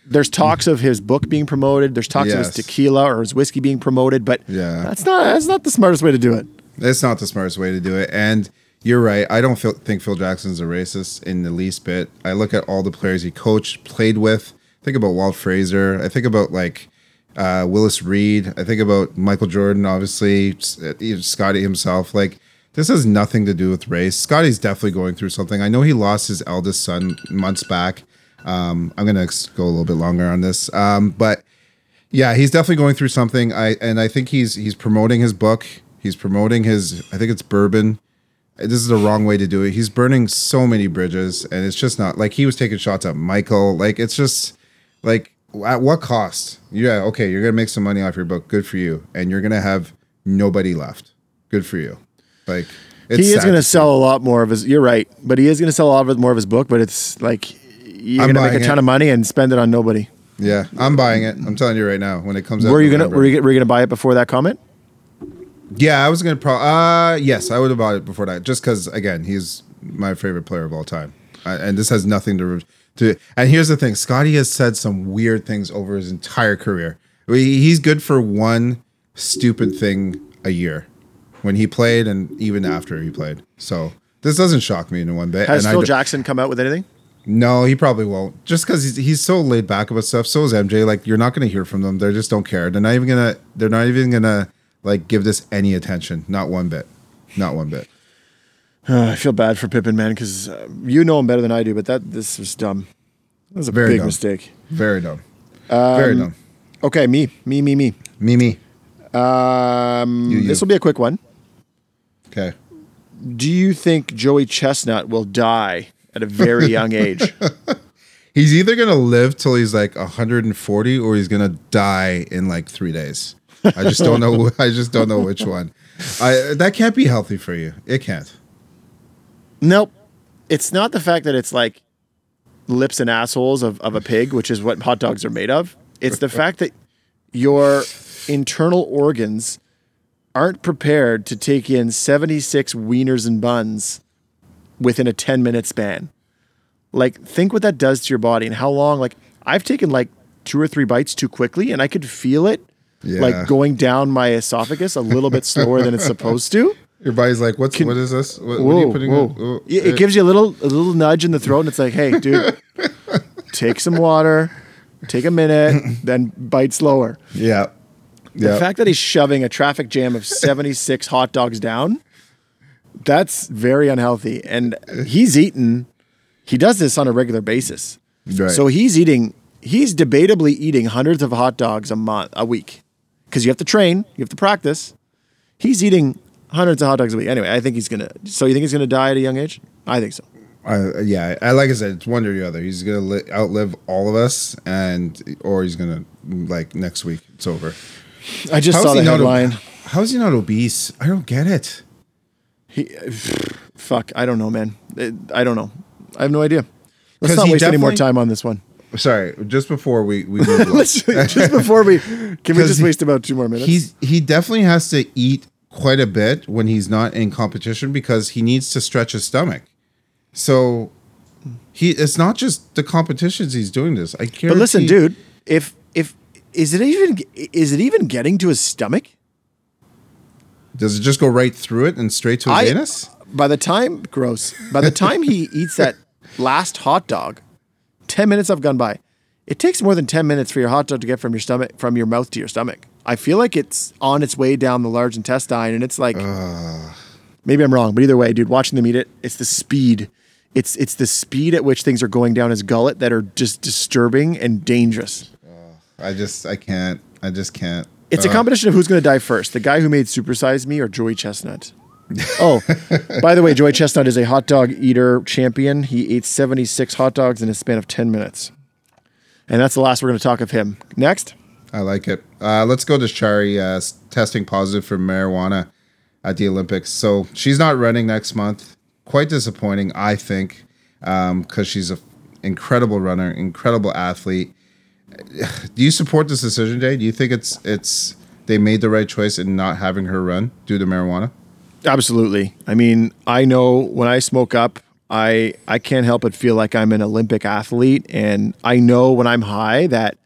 There's talks of his book being promoted. There's talks of his tequila or his whiskey being promoted, but that's not the smartest way to do it. It's not the smartest way to do it. And you're right. I don't think Phil Jackson's a racist in the least bit. I look at all the players he coached, played with. I think about Walt Frazier. I think about Willis Reed. I think about Michael Jordan, obviously, Scottie himself. This has nothing to do with race. Scottie's definitely going through something. I know he lost his eldest son months back. I'm going to go a little bit longer on this. But yeah, he's definitely going through something. I think he's promoting his book. He's promoting his, I think it's bourbon. This is the wrong way to do it. He's burning so many bridges, and it's just not like he was taking shots at Michael. It's just at what cost? Yeah. Okay. You're going to make some money off your book. Good for you. And you're going to have nobody left. Good for you. He is going to sell a lot more of his, you're right, but he is going to sell a lot more of his book, but it's you're going to make a ton of money and spend it on nobody. Yeah. I'm buying it. I'm telling you right now, when it comes out. Were you going to buy it before that comment? Yeah, I was going to yes, I would have bought it before that, just because, again, he's my favorite player of all time. And this has nothing to and here's the thing. Scottie has said some weird things over his entire career. He's good for one stupid thing a year when he played and even after he played. So this doesn't shock me in one bit. Has Phil Jackson come out with anything? No, he probably won't. Just because he's so laid back about stuff. So is MJ. You're not going to hear from them. They just don't care. They're not even going to give this any attention. Not one bit. I feel bad for Pippen, man, because you know him better than I do, but this was dumb. That was a very big dumb mistake. Very dumb. Very dumb. Okay, me. This will be a quick one. Okay. Do you think Joey Chestnut will die at a very young age? He's either going to live till he's like 140 or he's going to die in like 3 days. I just don't know. I just don't know which one. That can't be healthy for you. It can't. Nope. It's not the fact that it's like lips and assholes of a pig, which is what hot dogs are made of. It's the fact that your internal organs aren't prepared to take in 76 wieners and buns within a 10-minute span. Like, think what that does to your body and how long. Like, I've taken like 2 or 3 bites too quickly, and I could feel it like going down my esophagus a little bit slower than it's supposed to. Your body's like, what is this? What are you putting in? Oh, it gives you a little nudge in the throat, and it's like, hey, dude, take some water, take a minute, then bite slower. Yeah. The fact that he's shoving a traffic jam of 76 hot dogs down, that's very unhealthy. And he's eaten. He does this on a regular basis. Right. So he's debatably eating hundreds of hot dogs a week because you have to train, you have to practice. He's eating hundreds of hot dogs a week. Anyway, I think he's going to. So you think he's going to die at a young age? I think so. Like I said, it's one or the other. He's going to outlive all of us, or he's going to, like, next week, it's over. I just saw the headline. How is he not obese? I don't get it. Fuck, I don't know, man. I don't know. I have no idea. Let's not waste any more time on this one. Sorry, just before we move on. Can we just waste about 2 more minutes? He definitely has to eat quite a bit when he's not in competition because he needs to stretch his stomach. So it's not just the competitions he's doing this. I guarantee. But listen, dude, is it even getting to his stomach? Does it just go right through it and straight to his anus? By the time he eats that last hot dog, 10 minutes have gone by. It takes more than 10 minutes for your hot dog to get from your mouth to your stomach. I feel like it's on its way down the large intestine, and it's like, maybe I'm wrong, but either way, dude, watching them eat it, it's the speed. It's the speed at which things are going down his gullet that are just disturbing and dangerous. I just can't. It's a competition of who's going to die first, the guy who made Super Size Me or Joey Chestnut. Oh, by the way, Joey Chestnut is a hot dog eater champion. He ate 76 hot dogs in a span of 10 minutes. And that's the last we're going to talk of him. Next. I like it. Let's go to Shari testing positive for marijuana at the Olympics. So she's not running next month. Quite disappointing, I think, because she's an incredible runner, incredible athlete. Do you support this decision, Jay? Do you think it's they made the right choice in not having her run due to marijuana? Absolutely. I mean, I know when I smoke up, I can't help but feel like I'm an Olympic athlete. And I know when I'm high that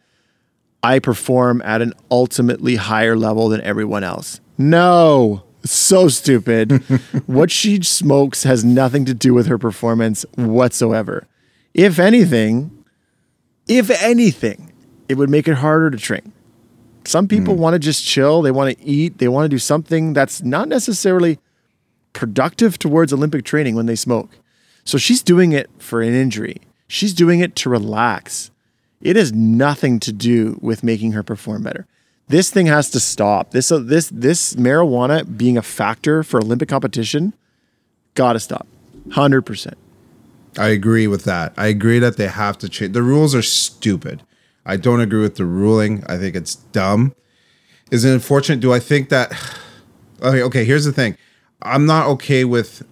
I perform at an ultimately higher level than everyone else. No, so stupid. What she smokes has nothing to do with her performance whatsoever. If anything, it would make it harder to train. Some people want to just chill. They want to eat. They want to do something that's not necessarily productive towards Olympic training when they smoke. So she's doing it for an injury. She's doing it to relax. It has nothing to do with making her perform better. This thing has to stop. This marijuana being a factor for Olympic competition, gotta stop. 100%. I agree with that. I agree that they have to change. The rules are stupid. I don't agree with the ruling. I think it's dumb. Is it unfortunate? Do I think that... Okay, here's the thing. I'm not okay with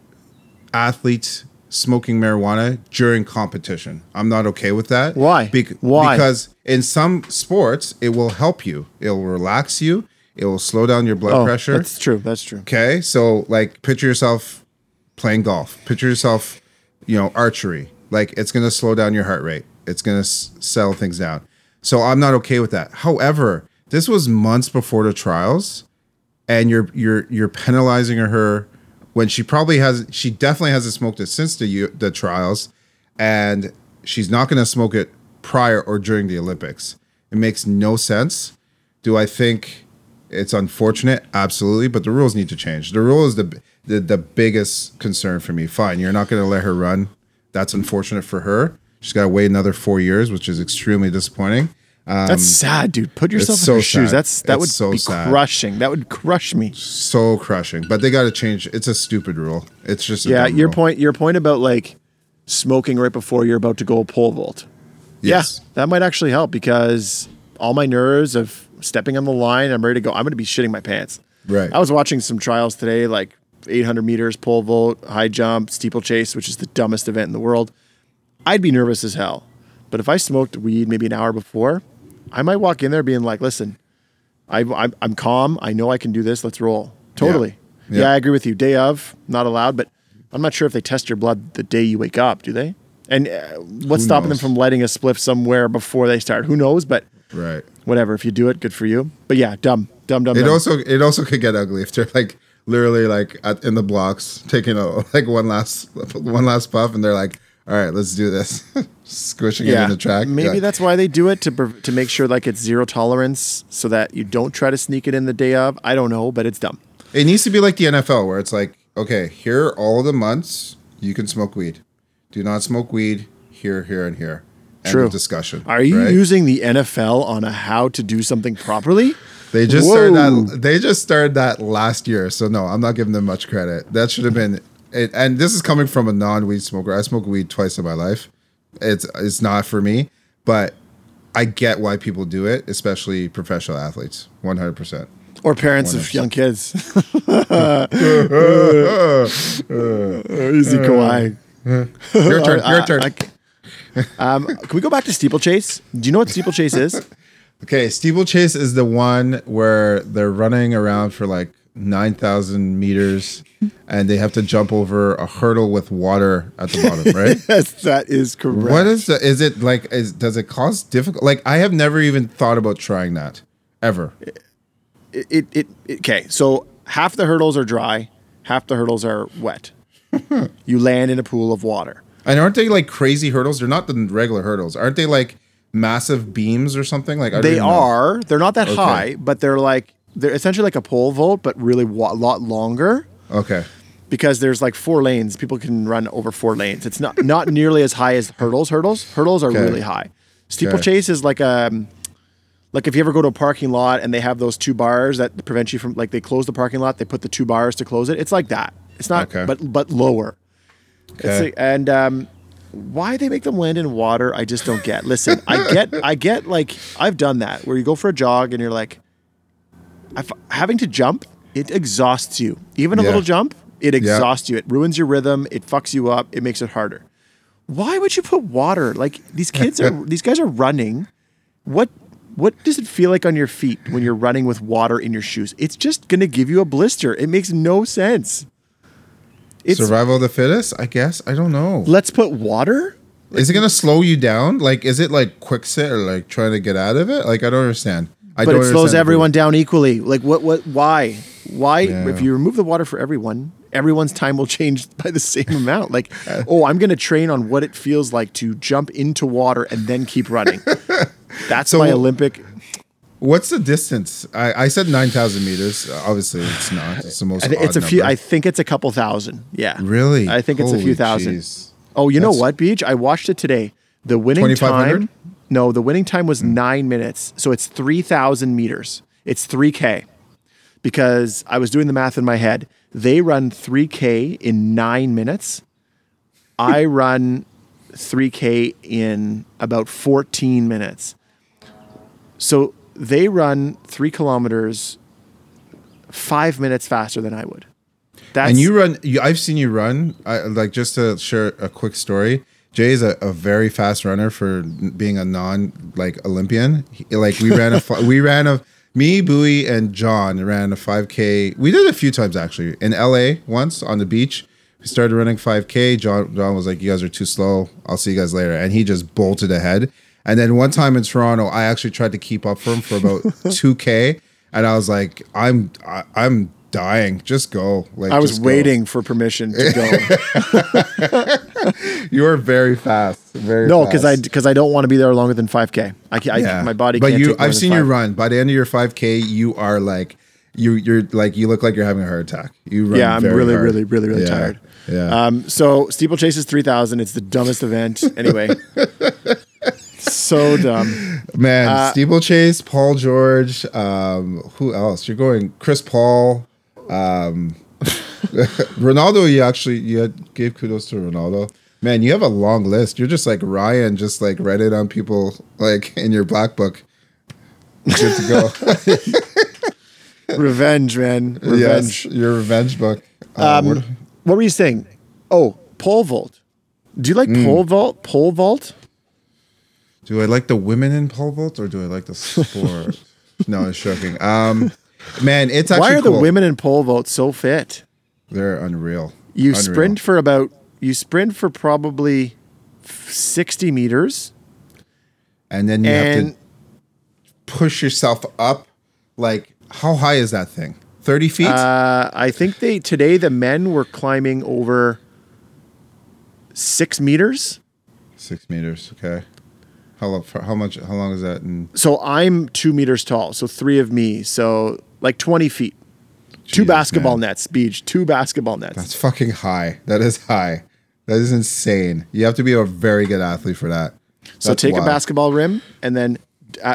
athletes smoking marijuana during competition. I'm not okay with that. Why? Why? Because in some sports, it will help you. It will relax you. It will slow down your blood pressure. That's true. Okay? So, like, picture yourself playing golf. Picture yourself, archery. Like, it's going to slow down your heart rate. It's going to settle things down. So I'm not okay with that. However, this was months before the trials, and you're penalizing her when she definitely hasn't smoked it since the trials, and she's not going to smoke it prior or during the Olympics. It makes no sense. Do I think it's unfortunate? Absolutely, but the rules need to change. The rule is the biggest concern for me. Fine, you're not going to let her run. That's unfortunate for her. She's got to wait another 4 years, which is extremely disappointing. That's sad, dude. Put yourself in her shoes. That would be crushing. That would crush me. So crushing. But they got to change. It's a stupid rule. It's just your point about like smoking right before you're about to go pole vault. Yes. Yeah, that might actually help because all my nerves of stepping on the line, I'm ready to go. I'm going to be shitting my pants. Right. I was watching some trials today, like 800 meters, pole vault, high jump, steeplechase, which is the dumbest event in the world. I'd be nervous as hell. But if I smoked weed maybe an hour before, I might walk in there being like, listen, I'm calm. I know I can do this. Let's roll. Totally. Yeah. Yeah, I agree with you. Day of, not allowed, but I'm not sure if they test your blood the day you wake up, do they? And what's stopping them from lighting a spliff somewhere before they start? Who knows? But right, whatever. If you do it, good for you. But yeah, dumb. It also could get ugly if they're like literally like in the blocks taking a, like one last puff, and they're like, all right, let's do this. Squishing it in the track. Maybe that's why they do it, to make sure like it's zero tolerance so that you don't try to sneak it in the day of. I don't know, but it's dumb. It needs to be like the NFL where it's like, okay, here are all the months you can smoke weed. Do not smoke weed here, and here. True. End of discussion. Are you using the NFL on a how to do something properly? They just started that last year. So no, I'm not giving them much credit. That should have been it, and this is coming from a non-weed smoker. I smoke weed twice in my life. It's not for me, but I get why people do it, especially professional athletes, 100%. Or parents 100%. Of young kids. Easy, Kawhi. Your turn. Can we go back to steeplechase? Do you know what steeplechase is? Okay, steeplechase is the one where they're running around for like 9,000 meters and they have to jump over a hurdle with water at the bottom, right? Yes, that is correct. What is the, is it like, does it cause difficult? Like, I have never even thought about trying that ever. Okay, so half the hurdles are dry, half the hurdles are wet. You land in a pool of water. And aren't they like crazy hurdles? They're not the regular hurdles. Aren't they like massive beams or something? Like they are. They're not that high, but they're essentially like a pole vault, but really a lot longer. Okay. Because there's like 4 lanes. People can run over 4 lanes. It's not nearly as high as hurdles. Hurdles are really high. Steeplechase is like a... Like if you ever go to a parking lot and they have those 2 bars that prevent you from, like, they close the parking lot, they put the 2 bars to close it. It's like that. It's not, but lower. Okay. It's like, and why they make them land in water, I just don't get. Listen, I get like, I've done that where you go for a jog and you're like, having to jump, it exhausts you. Even a little jump, it exhausts you. It ruins your rhythm. It fucks you up. It makes it harder. Why would you put water? Like these guys are running. What does it feel like on your feet when you're running with water in your shoes? It's just going to give you a blister. It makes no sense. It's survival of the fittest, I guess. I don't know. Let's put water? Is it going to slow you down? Like, is it like quicksand or like trying to get out of it? Like, I don't understand. But it slows everyone down equally. Like, what? Why? Why? Yeah. If you remove the water for everyone, everyone's time will change by the same amount. Like, I'm going to train on what it feels like to jump into water and then keep running. That's so my Olympic. What's the distance? I said 9,000 meters. Obviously, it's not. It's the most. It's a few. Number. I think it's a couple thousand. Yeah. Really? I think it's a few thousand. Geez. Oh, that's what, Beach? I watched it today. The winning time. No, the winning time was 9 minutes. So it's 3,000 meters. It's 3K. Because I was doing the math in my head. They run 3K in 9 minutes. I run 3K in about 14 minutes. So they run 3 kilometers 5 minutes faster than I would. And you run, I've seen you run. Like, just to share a quick story, Jay is a very fast runner for being a non like Olympian. Me, Bowie, and John ran a 5K. We did it a few times actually in LA once on the beach. We started running 5K. John was like, you guys are too slow. I'll see you guys later. And he just bolted ahead. And then one time in Toronto, I actually tried to keep up for him for about 2K. And I was like, I'm dying. Just go. Like, I was waiting for permission to go. You were very fast. Because I don't want to be there longer than 5K. My body can't take more than 5K. But I've seen you run. By the end of your 5K, you are like, you look like you're having a heart attack. You run. Yeah, I'm really, really, really, really tired. Yeah. So steeplechase is 3,000. It's the dumbest event. Anyway. So dumb. Man, steeplechase, Paul George. Who else? You're going Chris Paul. Ronaldo, you gave kudos to Ronaldo. Man, you have a long list. You're just like Ryan, just like read it on people like in your black book. Good to go. Revenge, man. Revenge. Yes, your revenge book. What were you saying? Oh, pole vault. Do you like pole vault? Pole vault? Do I like the women in pole vault or do I like the sport? No, it's joking. Man, it's actually why are cool. The women in pole vault so fit? They're unreal. You sprint for probably 60 meters. And then you have to push yourself up. Like, how high is that thing? 30 feet? I think the men were climbing over 6 meters. 6 meters, okay. How long is that? So I'm 2 meters tall, so three of me. So like 20 feet. Jesus, two basketball nets, Beach. Two basketball nets. That's fucking high. That is high. That is insane. You have to be a very good athlete for that. That's so take wild. A basketball rim and then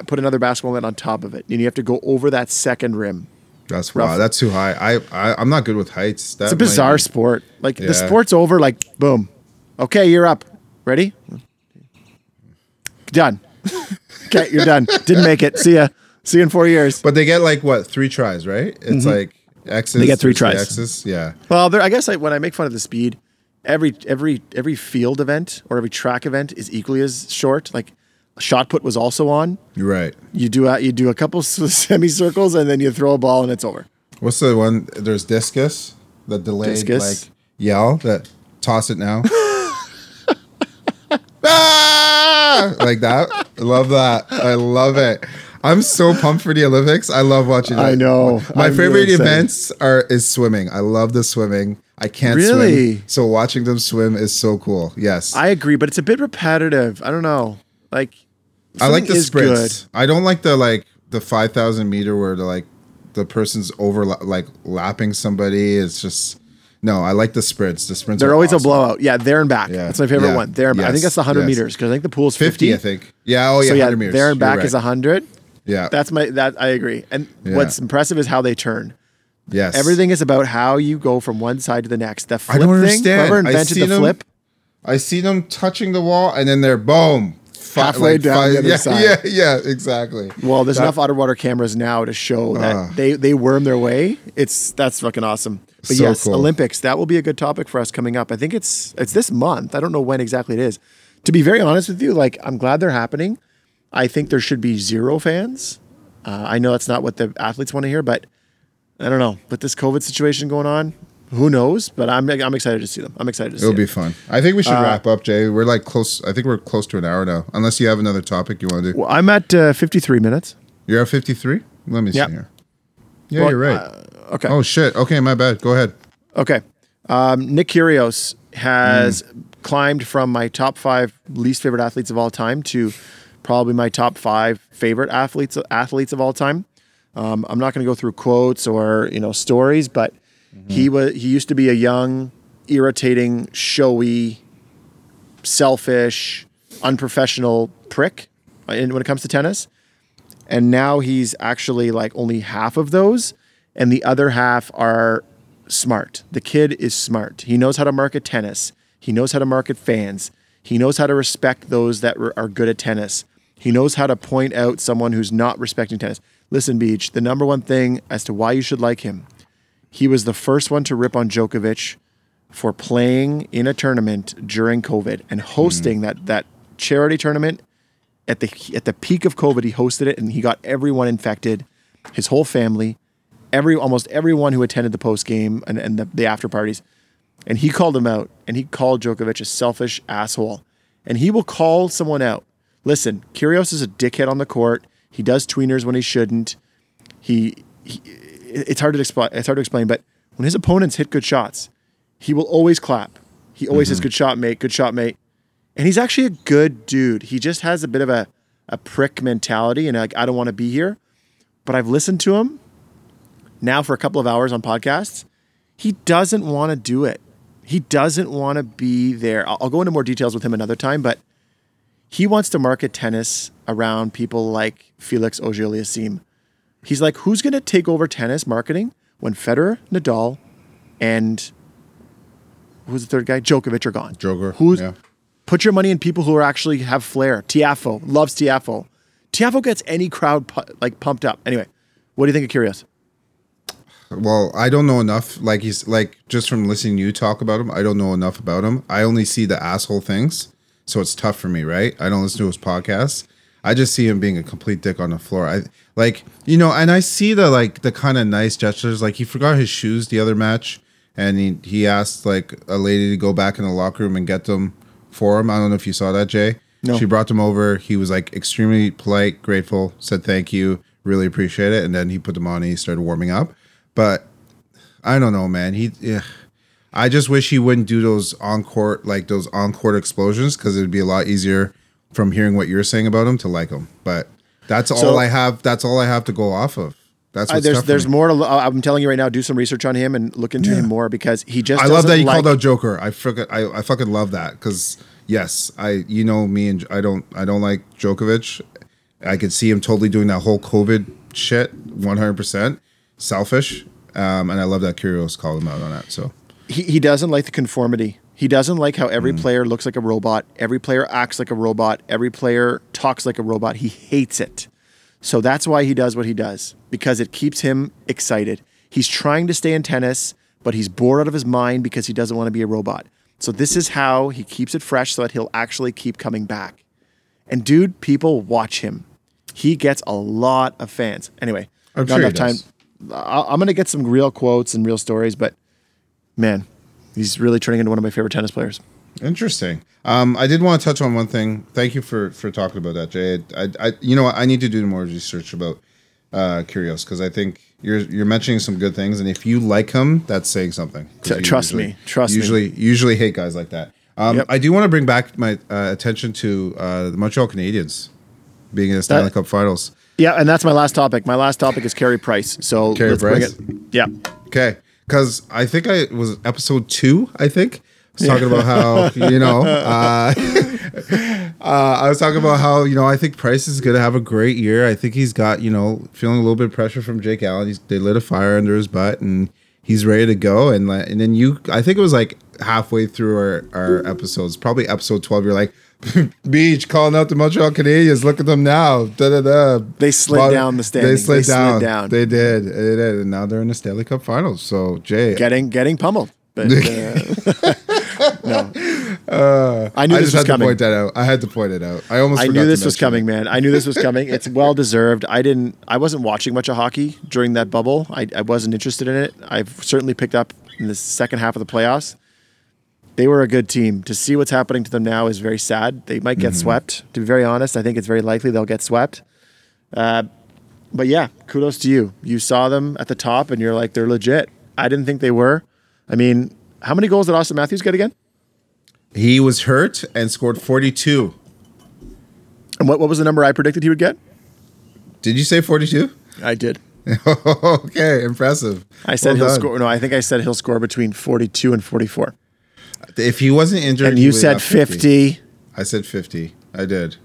put another basketball net on top of it. And you have to go over that second rim. That's wow. That's too high. I'm not good with heights. That it's a bizarre sport. Like the sport's over, like boom. Okay, you're up. Ready? Done. Okay, you're done. Didn't make it. See ya. See you in 4 years. But they get like what? 3 tries, right? It's like X's. They get 3 tries. X's, yeah. Well, I guess when I make fun of the speed, every field event or every track event is equally as short. Like shot put was also on. Right. You do a couple semicircles and then you throw a ball and it's over. What's the one? There's discus, the delayed discus. Like yell that toss it now. Ah! Like that. Love that. I love it. I'm so pumped for the Olympics. I love watching it. I know. My favorite events is swimming. I love the swimming. I can't swim. So watching them swim is so cool. Yes. I agree, but it's a bit repetitive. I don't know. Like I like the sprints. Good. I don't like the 5,000 meter where the person's over lapping somebody. It's just no, I like the sprints. The sprints they're are always awesome. A blowout. Yeah, there and back. Yeah. That's my favorite one. There and back. I think that's the 100 meters because I think the pool's 50. I think. Yeah, oh yeah, so, 100 meters. There and back is 100. Yeah. That's I agree. And what's impressive is how they turn. Yes. Everything is about how you go from one side to the next. The flip I don't understand. Whoever invented the flip. I see them touching the wall and then they're boom. Halfway down the other side. Yeah, exactly. Well, there's enough underwater cameras now to show that they worm their way. That's fucking awesome. But so yes, cool. Olympics, that will be a good topic for us coming up. I think it's this month. I don't know when exactly it is. To be very honest with you, I'm glad they're happening. I think there should be zero fans. I know that's not what the athletes want to hear, but I don't know. With this COVID situation going on, who knows? But I'm excited to see them. It'll be fun. I think we should wrap up, Jay. We're close. I think we're close to an hour now, unless you have another topic you want to do. Well, I'm at 53 minutes. You're at 53? Let me see here. Yeah, you're right. Okay. Oh, shit. Okay, my bad. Go ahead. Okay. Nick Kyrgios has climbed from my top 5 least favorite athletes of all time to probably my top 5 favorite athletes of all time. I'm not going to go through quotes or stories, but he used to be a young, irritating, showy, selfish, unprofessional prick when it comes to tennis, and now he's actually only half of those, and the other half are smart. The kid is smart. He knows how to market tennis. He knows how to market fans. He knows how to respect those that are good at tennis. He knows how to point out someone who's not respecting tennis. Listen, Beach, the number one thing as to why you should like him, he was the first one to rip on Djokovic for playing in a tournament during COVID and hosting that charity tournament at the peak of COVID. He hosted it and he got everyone infected, his whole family, almost everyone who attended the post game and the after parties. And he called him out and he called Djokovic a selfish asshole. And he will call someone out. Listen, Kyrgios is a dickhead on the court. He does tweeners when he shouldn't. It's hard to explain, but when his opponents hit good shots, he will always clap. He always says, good shot, mate. And he's actually a good dude. He just has a bit of a prick mentality and I don't want to be here. But I've listened to him now for a couple of hours on podcasts. He doesn't want to do it. He doesn't want to be there. I'll go into more details with him another time, but he wants to market tennis around people like Felix Auger-Aliassime. He's like, who's going to take over tennis marketing when Federer, Nadal, and who's the third guy? Djokovic are gone. Put your money in people who are actually have flair. Tiafoe, loves Tiafoe. Tiafoe gets any crowd pumped up. Anyway, what do you think of Kyrgios? Well, I don't know enough. Like, he's like, just from listening to you talk about him, I don't know enough about him. I only see the asshole things, so it's tough for me, right? I don't listen to his podcast. I just see him being a complete dick on the floor. And I see the kind of nice gestures. Like, he forgot his shoes the other match, and he asked like a lady to go back in the locker room and get them for him. I don't know if you saw that, Jay. No. She brought them over. He was like extremely polite, grateful, said thank you, really appreciate it, and then he put them on and he started warming up. But I don't know, man. I just wish he wouldn't do those on-court explosions, because it'd be a lot easier from hearing what you're saying about him to like him. But that's all I have to go off of. That's what's there's more. I'm telling you right now, do some research on him and look into him more, because he just. I love that you called out Joker. I fucking love that, because yes, I don't like Djokovic. I could see him totally doing that whole COVID shit 100%. Selfish, and I love that Kyrgios called him out on that. So he doesn't like the conformity. He doesn't like how every player looks like a robot, every player acts like a robot, every player talks like a robot. He hates it. So that's why he does what he does, because it keeps him excited. He's trying to stay in tennis, but he's bored out of his mind because he doesn't want to be a robot. So this is how he keeps it fresh, so that he'll actually keep coming back. And dude, people watch him. He gets a lot of fans. Anyway, I'm not sure enough time. I'm going to get some real quotes and real stories, but man, he's really turning into one of my favorite tennis players. Interesting. I did want to touch on one thing. Thank you for talking about that, Jay. I need to do more research about Kyrgios, because I think you're mentioning some good things, and if you like him, that's saying something. Usually hate guys like that. I do want to bring back my attention to the Montreal Canadiens being in the Stanley Cup Finals. Yeah, and that's my last topic. My last topic is Carey Price. So let's bring it. Yeah. Okay, because I think I was episode 2. I was talking about how I was talking about how I think Price is going to have a great year. I think he's got feeling a little bit of pressure from Jake Allen. They lit a fire under his butt, and he's ready to go. And then I think it was like halfway through our episodes, probably episode 12. You're like, Beach calling out the Montreal Canadiens. Look at them now. They slid down the standings. They slid down. They did. And now they're in the Stanley Cup Finals. So Jay getting pummeled. But, no. I knew this was coming. I had to point it out. I knew this was coming. It's well deserved. I wasn't watching much of hockey during that bubble. I wasn't interested in it. I've certainly picked up in the second half of the playoffs. They were a good team. To see what's happening to them now is very sad. They might get swept. To be very honest, I think it's very likely they'll get swept. But yeah, kudos to you. You saw them at the top and you're like, they're legit. I didn't think they were. I mean, how many goals did Austin Matthews get again? He was hurt and scored 42. And what was the number I predicted he would get? Did you say 42? I did. Okay, impressive. I said he'll score. No, I think I said he'll score between 42 and 44. If he wasn't injured, and you said 50. I said 50. I did.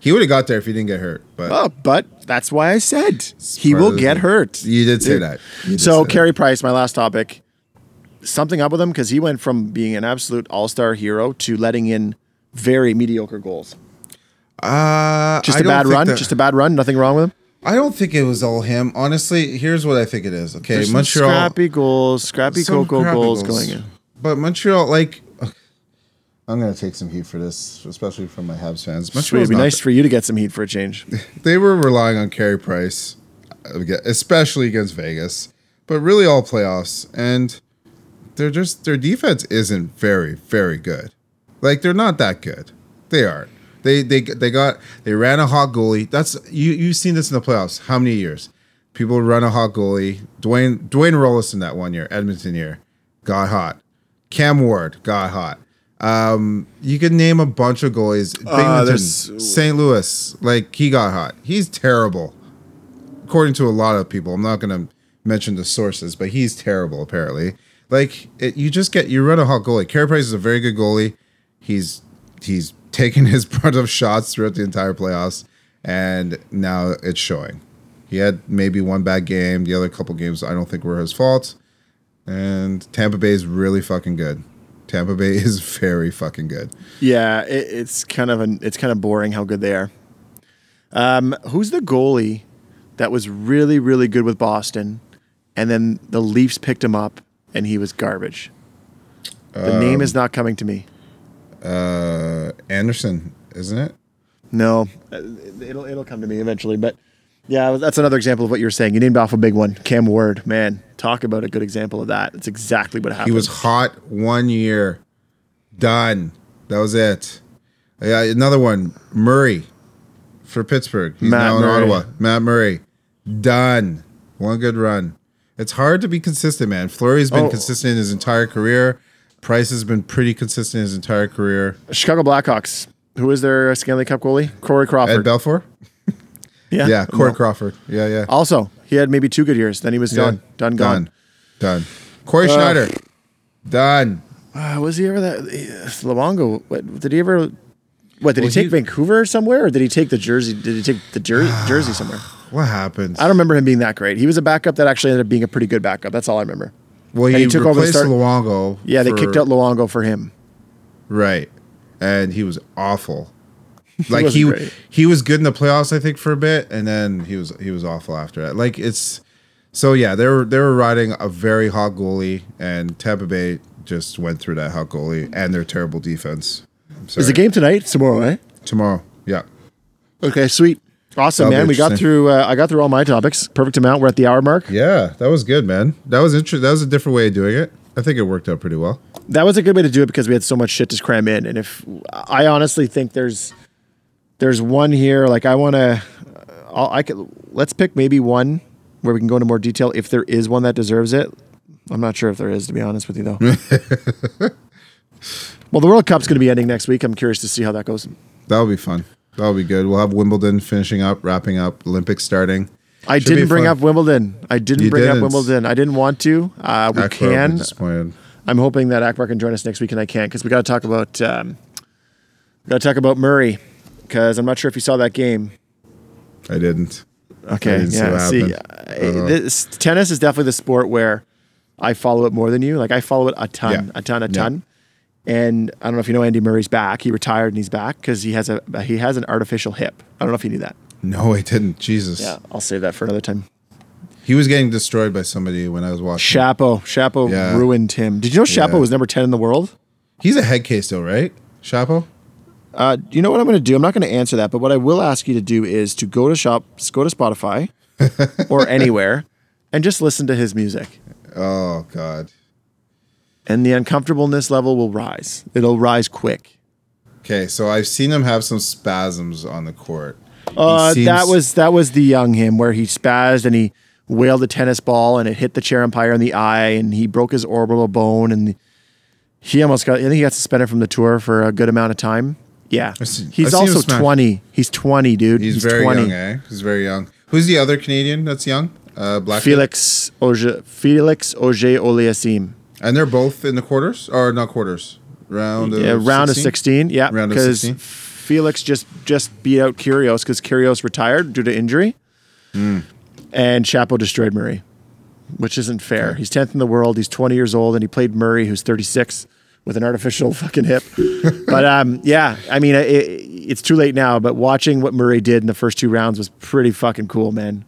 He would have got there if he didn't get hurt. But that's why I said he will get hurt. You did say that. So Carey Price, my last topic. Something up with him, because he went from being an absolute all-star hero to letting in very mediocre goals. Just a bad run. Nothing wrong with him. I don't think it was all him. Honestly, here's what I think it is. Okay, Montreal, scrappy goals going in. But Montreal, I'm going to take some heat for this, especially from my Habs fans. Montreal, it'd be nice for you to get some heat for a change. They were relying on Carey Price, especially against Vegas, but really all playoffs. And their defense isn't very, very good. Like, they're not that good. They aren't. They ran a hot goalie. That's you've seen this in the playoffs. How many years? People run a hot goalie. Dwayne Rollison that one year, Edmonton year, got hot. Cam Ward got hot. You could name a bunch of goalies. St. Louis, he got hot. He's terrible, according to a lot of people. I'm not going to mention the sources, but he's terrible, apparently. Like, you run a hot goalie. Carey Price is a very good goalie. He's taken his brunt of shots throughout the entire playoffs, and now it's showing. He had maybe one bad game. The other couple games I don't think were his fault. And Tampa Bay is really fucking good. Tampa Bay is very fucking good. Yeah, it's kind of boring how good they are. Who's the goalie that was really, really good with Boston, and then the Leafs picked him up, and he was garbage? The name is not coming to me. Anderson, isn't it? No, it'll come to me eventually. But yeah, that's another example of what you were saying. You named off a big one. Cam Ward, man, talk about a good example of that. It's exactly what happened. He was hot one year. Done. That was it. Yeah, another one. Murray for Pittsburgh. He's now in Ottawa. Matt Murray. Done. One good run. It's hard to be consistent, man. Fleury's been consistent his entire career. Price has been pretty consistent his entire career. Chicago Blackhawks. Who is their Stanley Cup goalie? Corey Crawford. Ed Belfour? Yeah. Yeah, Corey Crawford. Yeah, yeah. Also, he had maybe two good years. Then he was done. Done. Corey Schneider. Done. Was he ever that? Luongo. Did he take Vancouver somewhere, or did he take the Jersey? Did he take the Jersey somewhere? What happened? I don't remember him being that great. He was a backup that actually ended up being a pretty good backup. That's all I remember. Well, he took over the start. Luongo. Yeah, they kicked out Luongo for him. Right, and he was awful. Like he was good in the playoffs, I think, for a bit, and then he was awful after that. Like they were riding a very hot goalie, and Tampa Bay just went through that hot goalie and their terrible defense. Is the game tonight? Tomorrow, right? Tomorrow, yeah. Okay, sweet. Awesome, man. We got through. I got through all my topics. Perfect amount. We're at the hour mark. Yeah, that was good, man. That was interesting. That was a different way of doing it. I think it worked out pretty well. That was a good way to do it because we had so much shit to cram in. And if I honestly think there's one here, like I want to, let's pick maybe one where we can go into more detail if there is one that deserves it. I'm not sure if there is, to be honest with you, though. Well, the World Cup's going to be ending next week. I'm curious to see how that goes. That'll be fun. That'll be good. We'll have Wimbledon finishing up, wrapping up, Olympics starting. I didn't bring up Wimbledon. I didn't want to. We can. I'm hoping that Akbar can join us next week, and I can, because we got to talk about Murray, because I'm not sure if you saw that game. I didn't. Okay. This tennis is definitely the sport where I follow it more than you. Like I follow it a ton. And I don't know if you know, Andy Murray's back. He retired and he's back because he has an artificial hip. I don't know if you knew that. No, I didn't. Jesus. Yeah, I'll save that for another time. He was getting destroyed by somebody when I was watching. Chapo ruined him. Did you know Chapo was number 10 in the world? He's a head case though, right? Chapo? You know what I'm going to do? I'm not going to answer that, but what I will ask you to do is to go to Spotify or anywhere and just listen to his music. Oh, God. And the uncomfortableness level will rise. It'll rise quick. Okay, so I've seen him have some spasms on the court. That was the young him where he spazzed and he wailed a tennis ball and it hit the chair umpire in the eye and he broke his orbital bone and he got suspended from the tour for a good amount of time. Yeah. He's also 20. He's 20, dude. He's very 20. Young, eh? He's very young. Who's the other Canadian that's young? Black. Felix Auger-Aliassime. And they're both in the quarters? Or not quarters. Round of 16. Yeah. Round of 16. Felix just beat out Kyrgios because Kyrgios retired due to injury. Mm. And Chapo destroyed Murray, which isn't fair. Okay. He's 10th in the world. He's 20 years old. And he played Murray, who's 36, with an artificial fucking hip. But yeah, I mean, it's too late now. But watching what Murray did in the first two rounds was pretty fucking cool, man.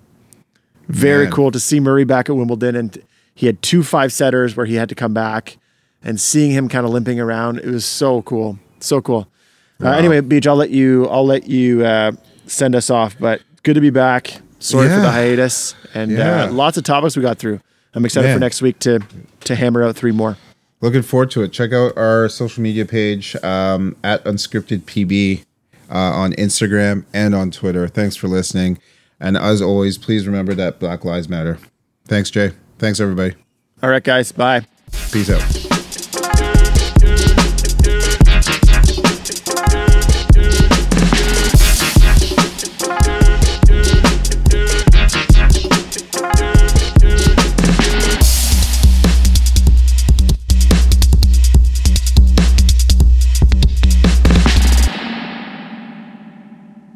Very cool to see Murray back at Wimbledon. And he had 2 5-setters where he had to come back, and seeing him kind of limping around, it was so cool, so cool. Wow. Anyway, Beach, I'll let you send us off. But good to be back. Sorry for the hiatus, and lots of topics we got through. I'm excited for next week to hammer out 3 more. Looking forward to it. Check out our social media page at UnscriptedPB on Instagram and on Twitter. Thanks for listening, and as always, please remember that Black Lives Matter. Thanks, Jay. Thanks, everybody. All right, guys. Bye. Peace out.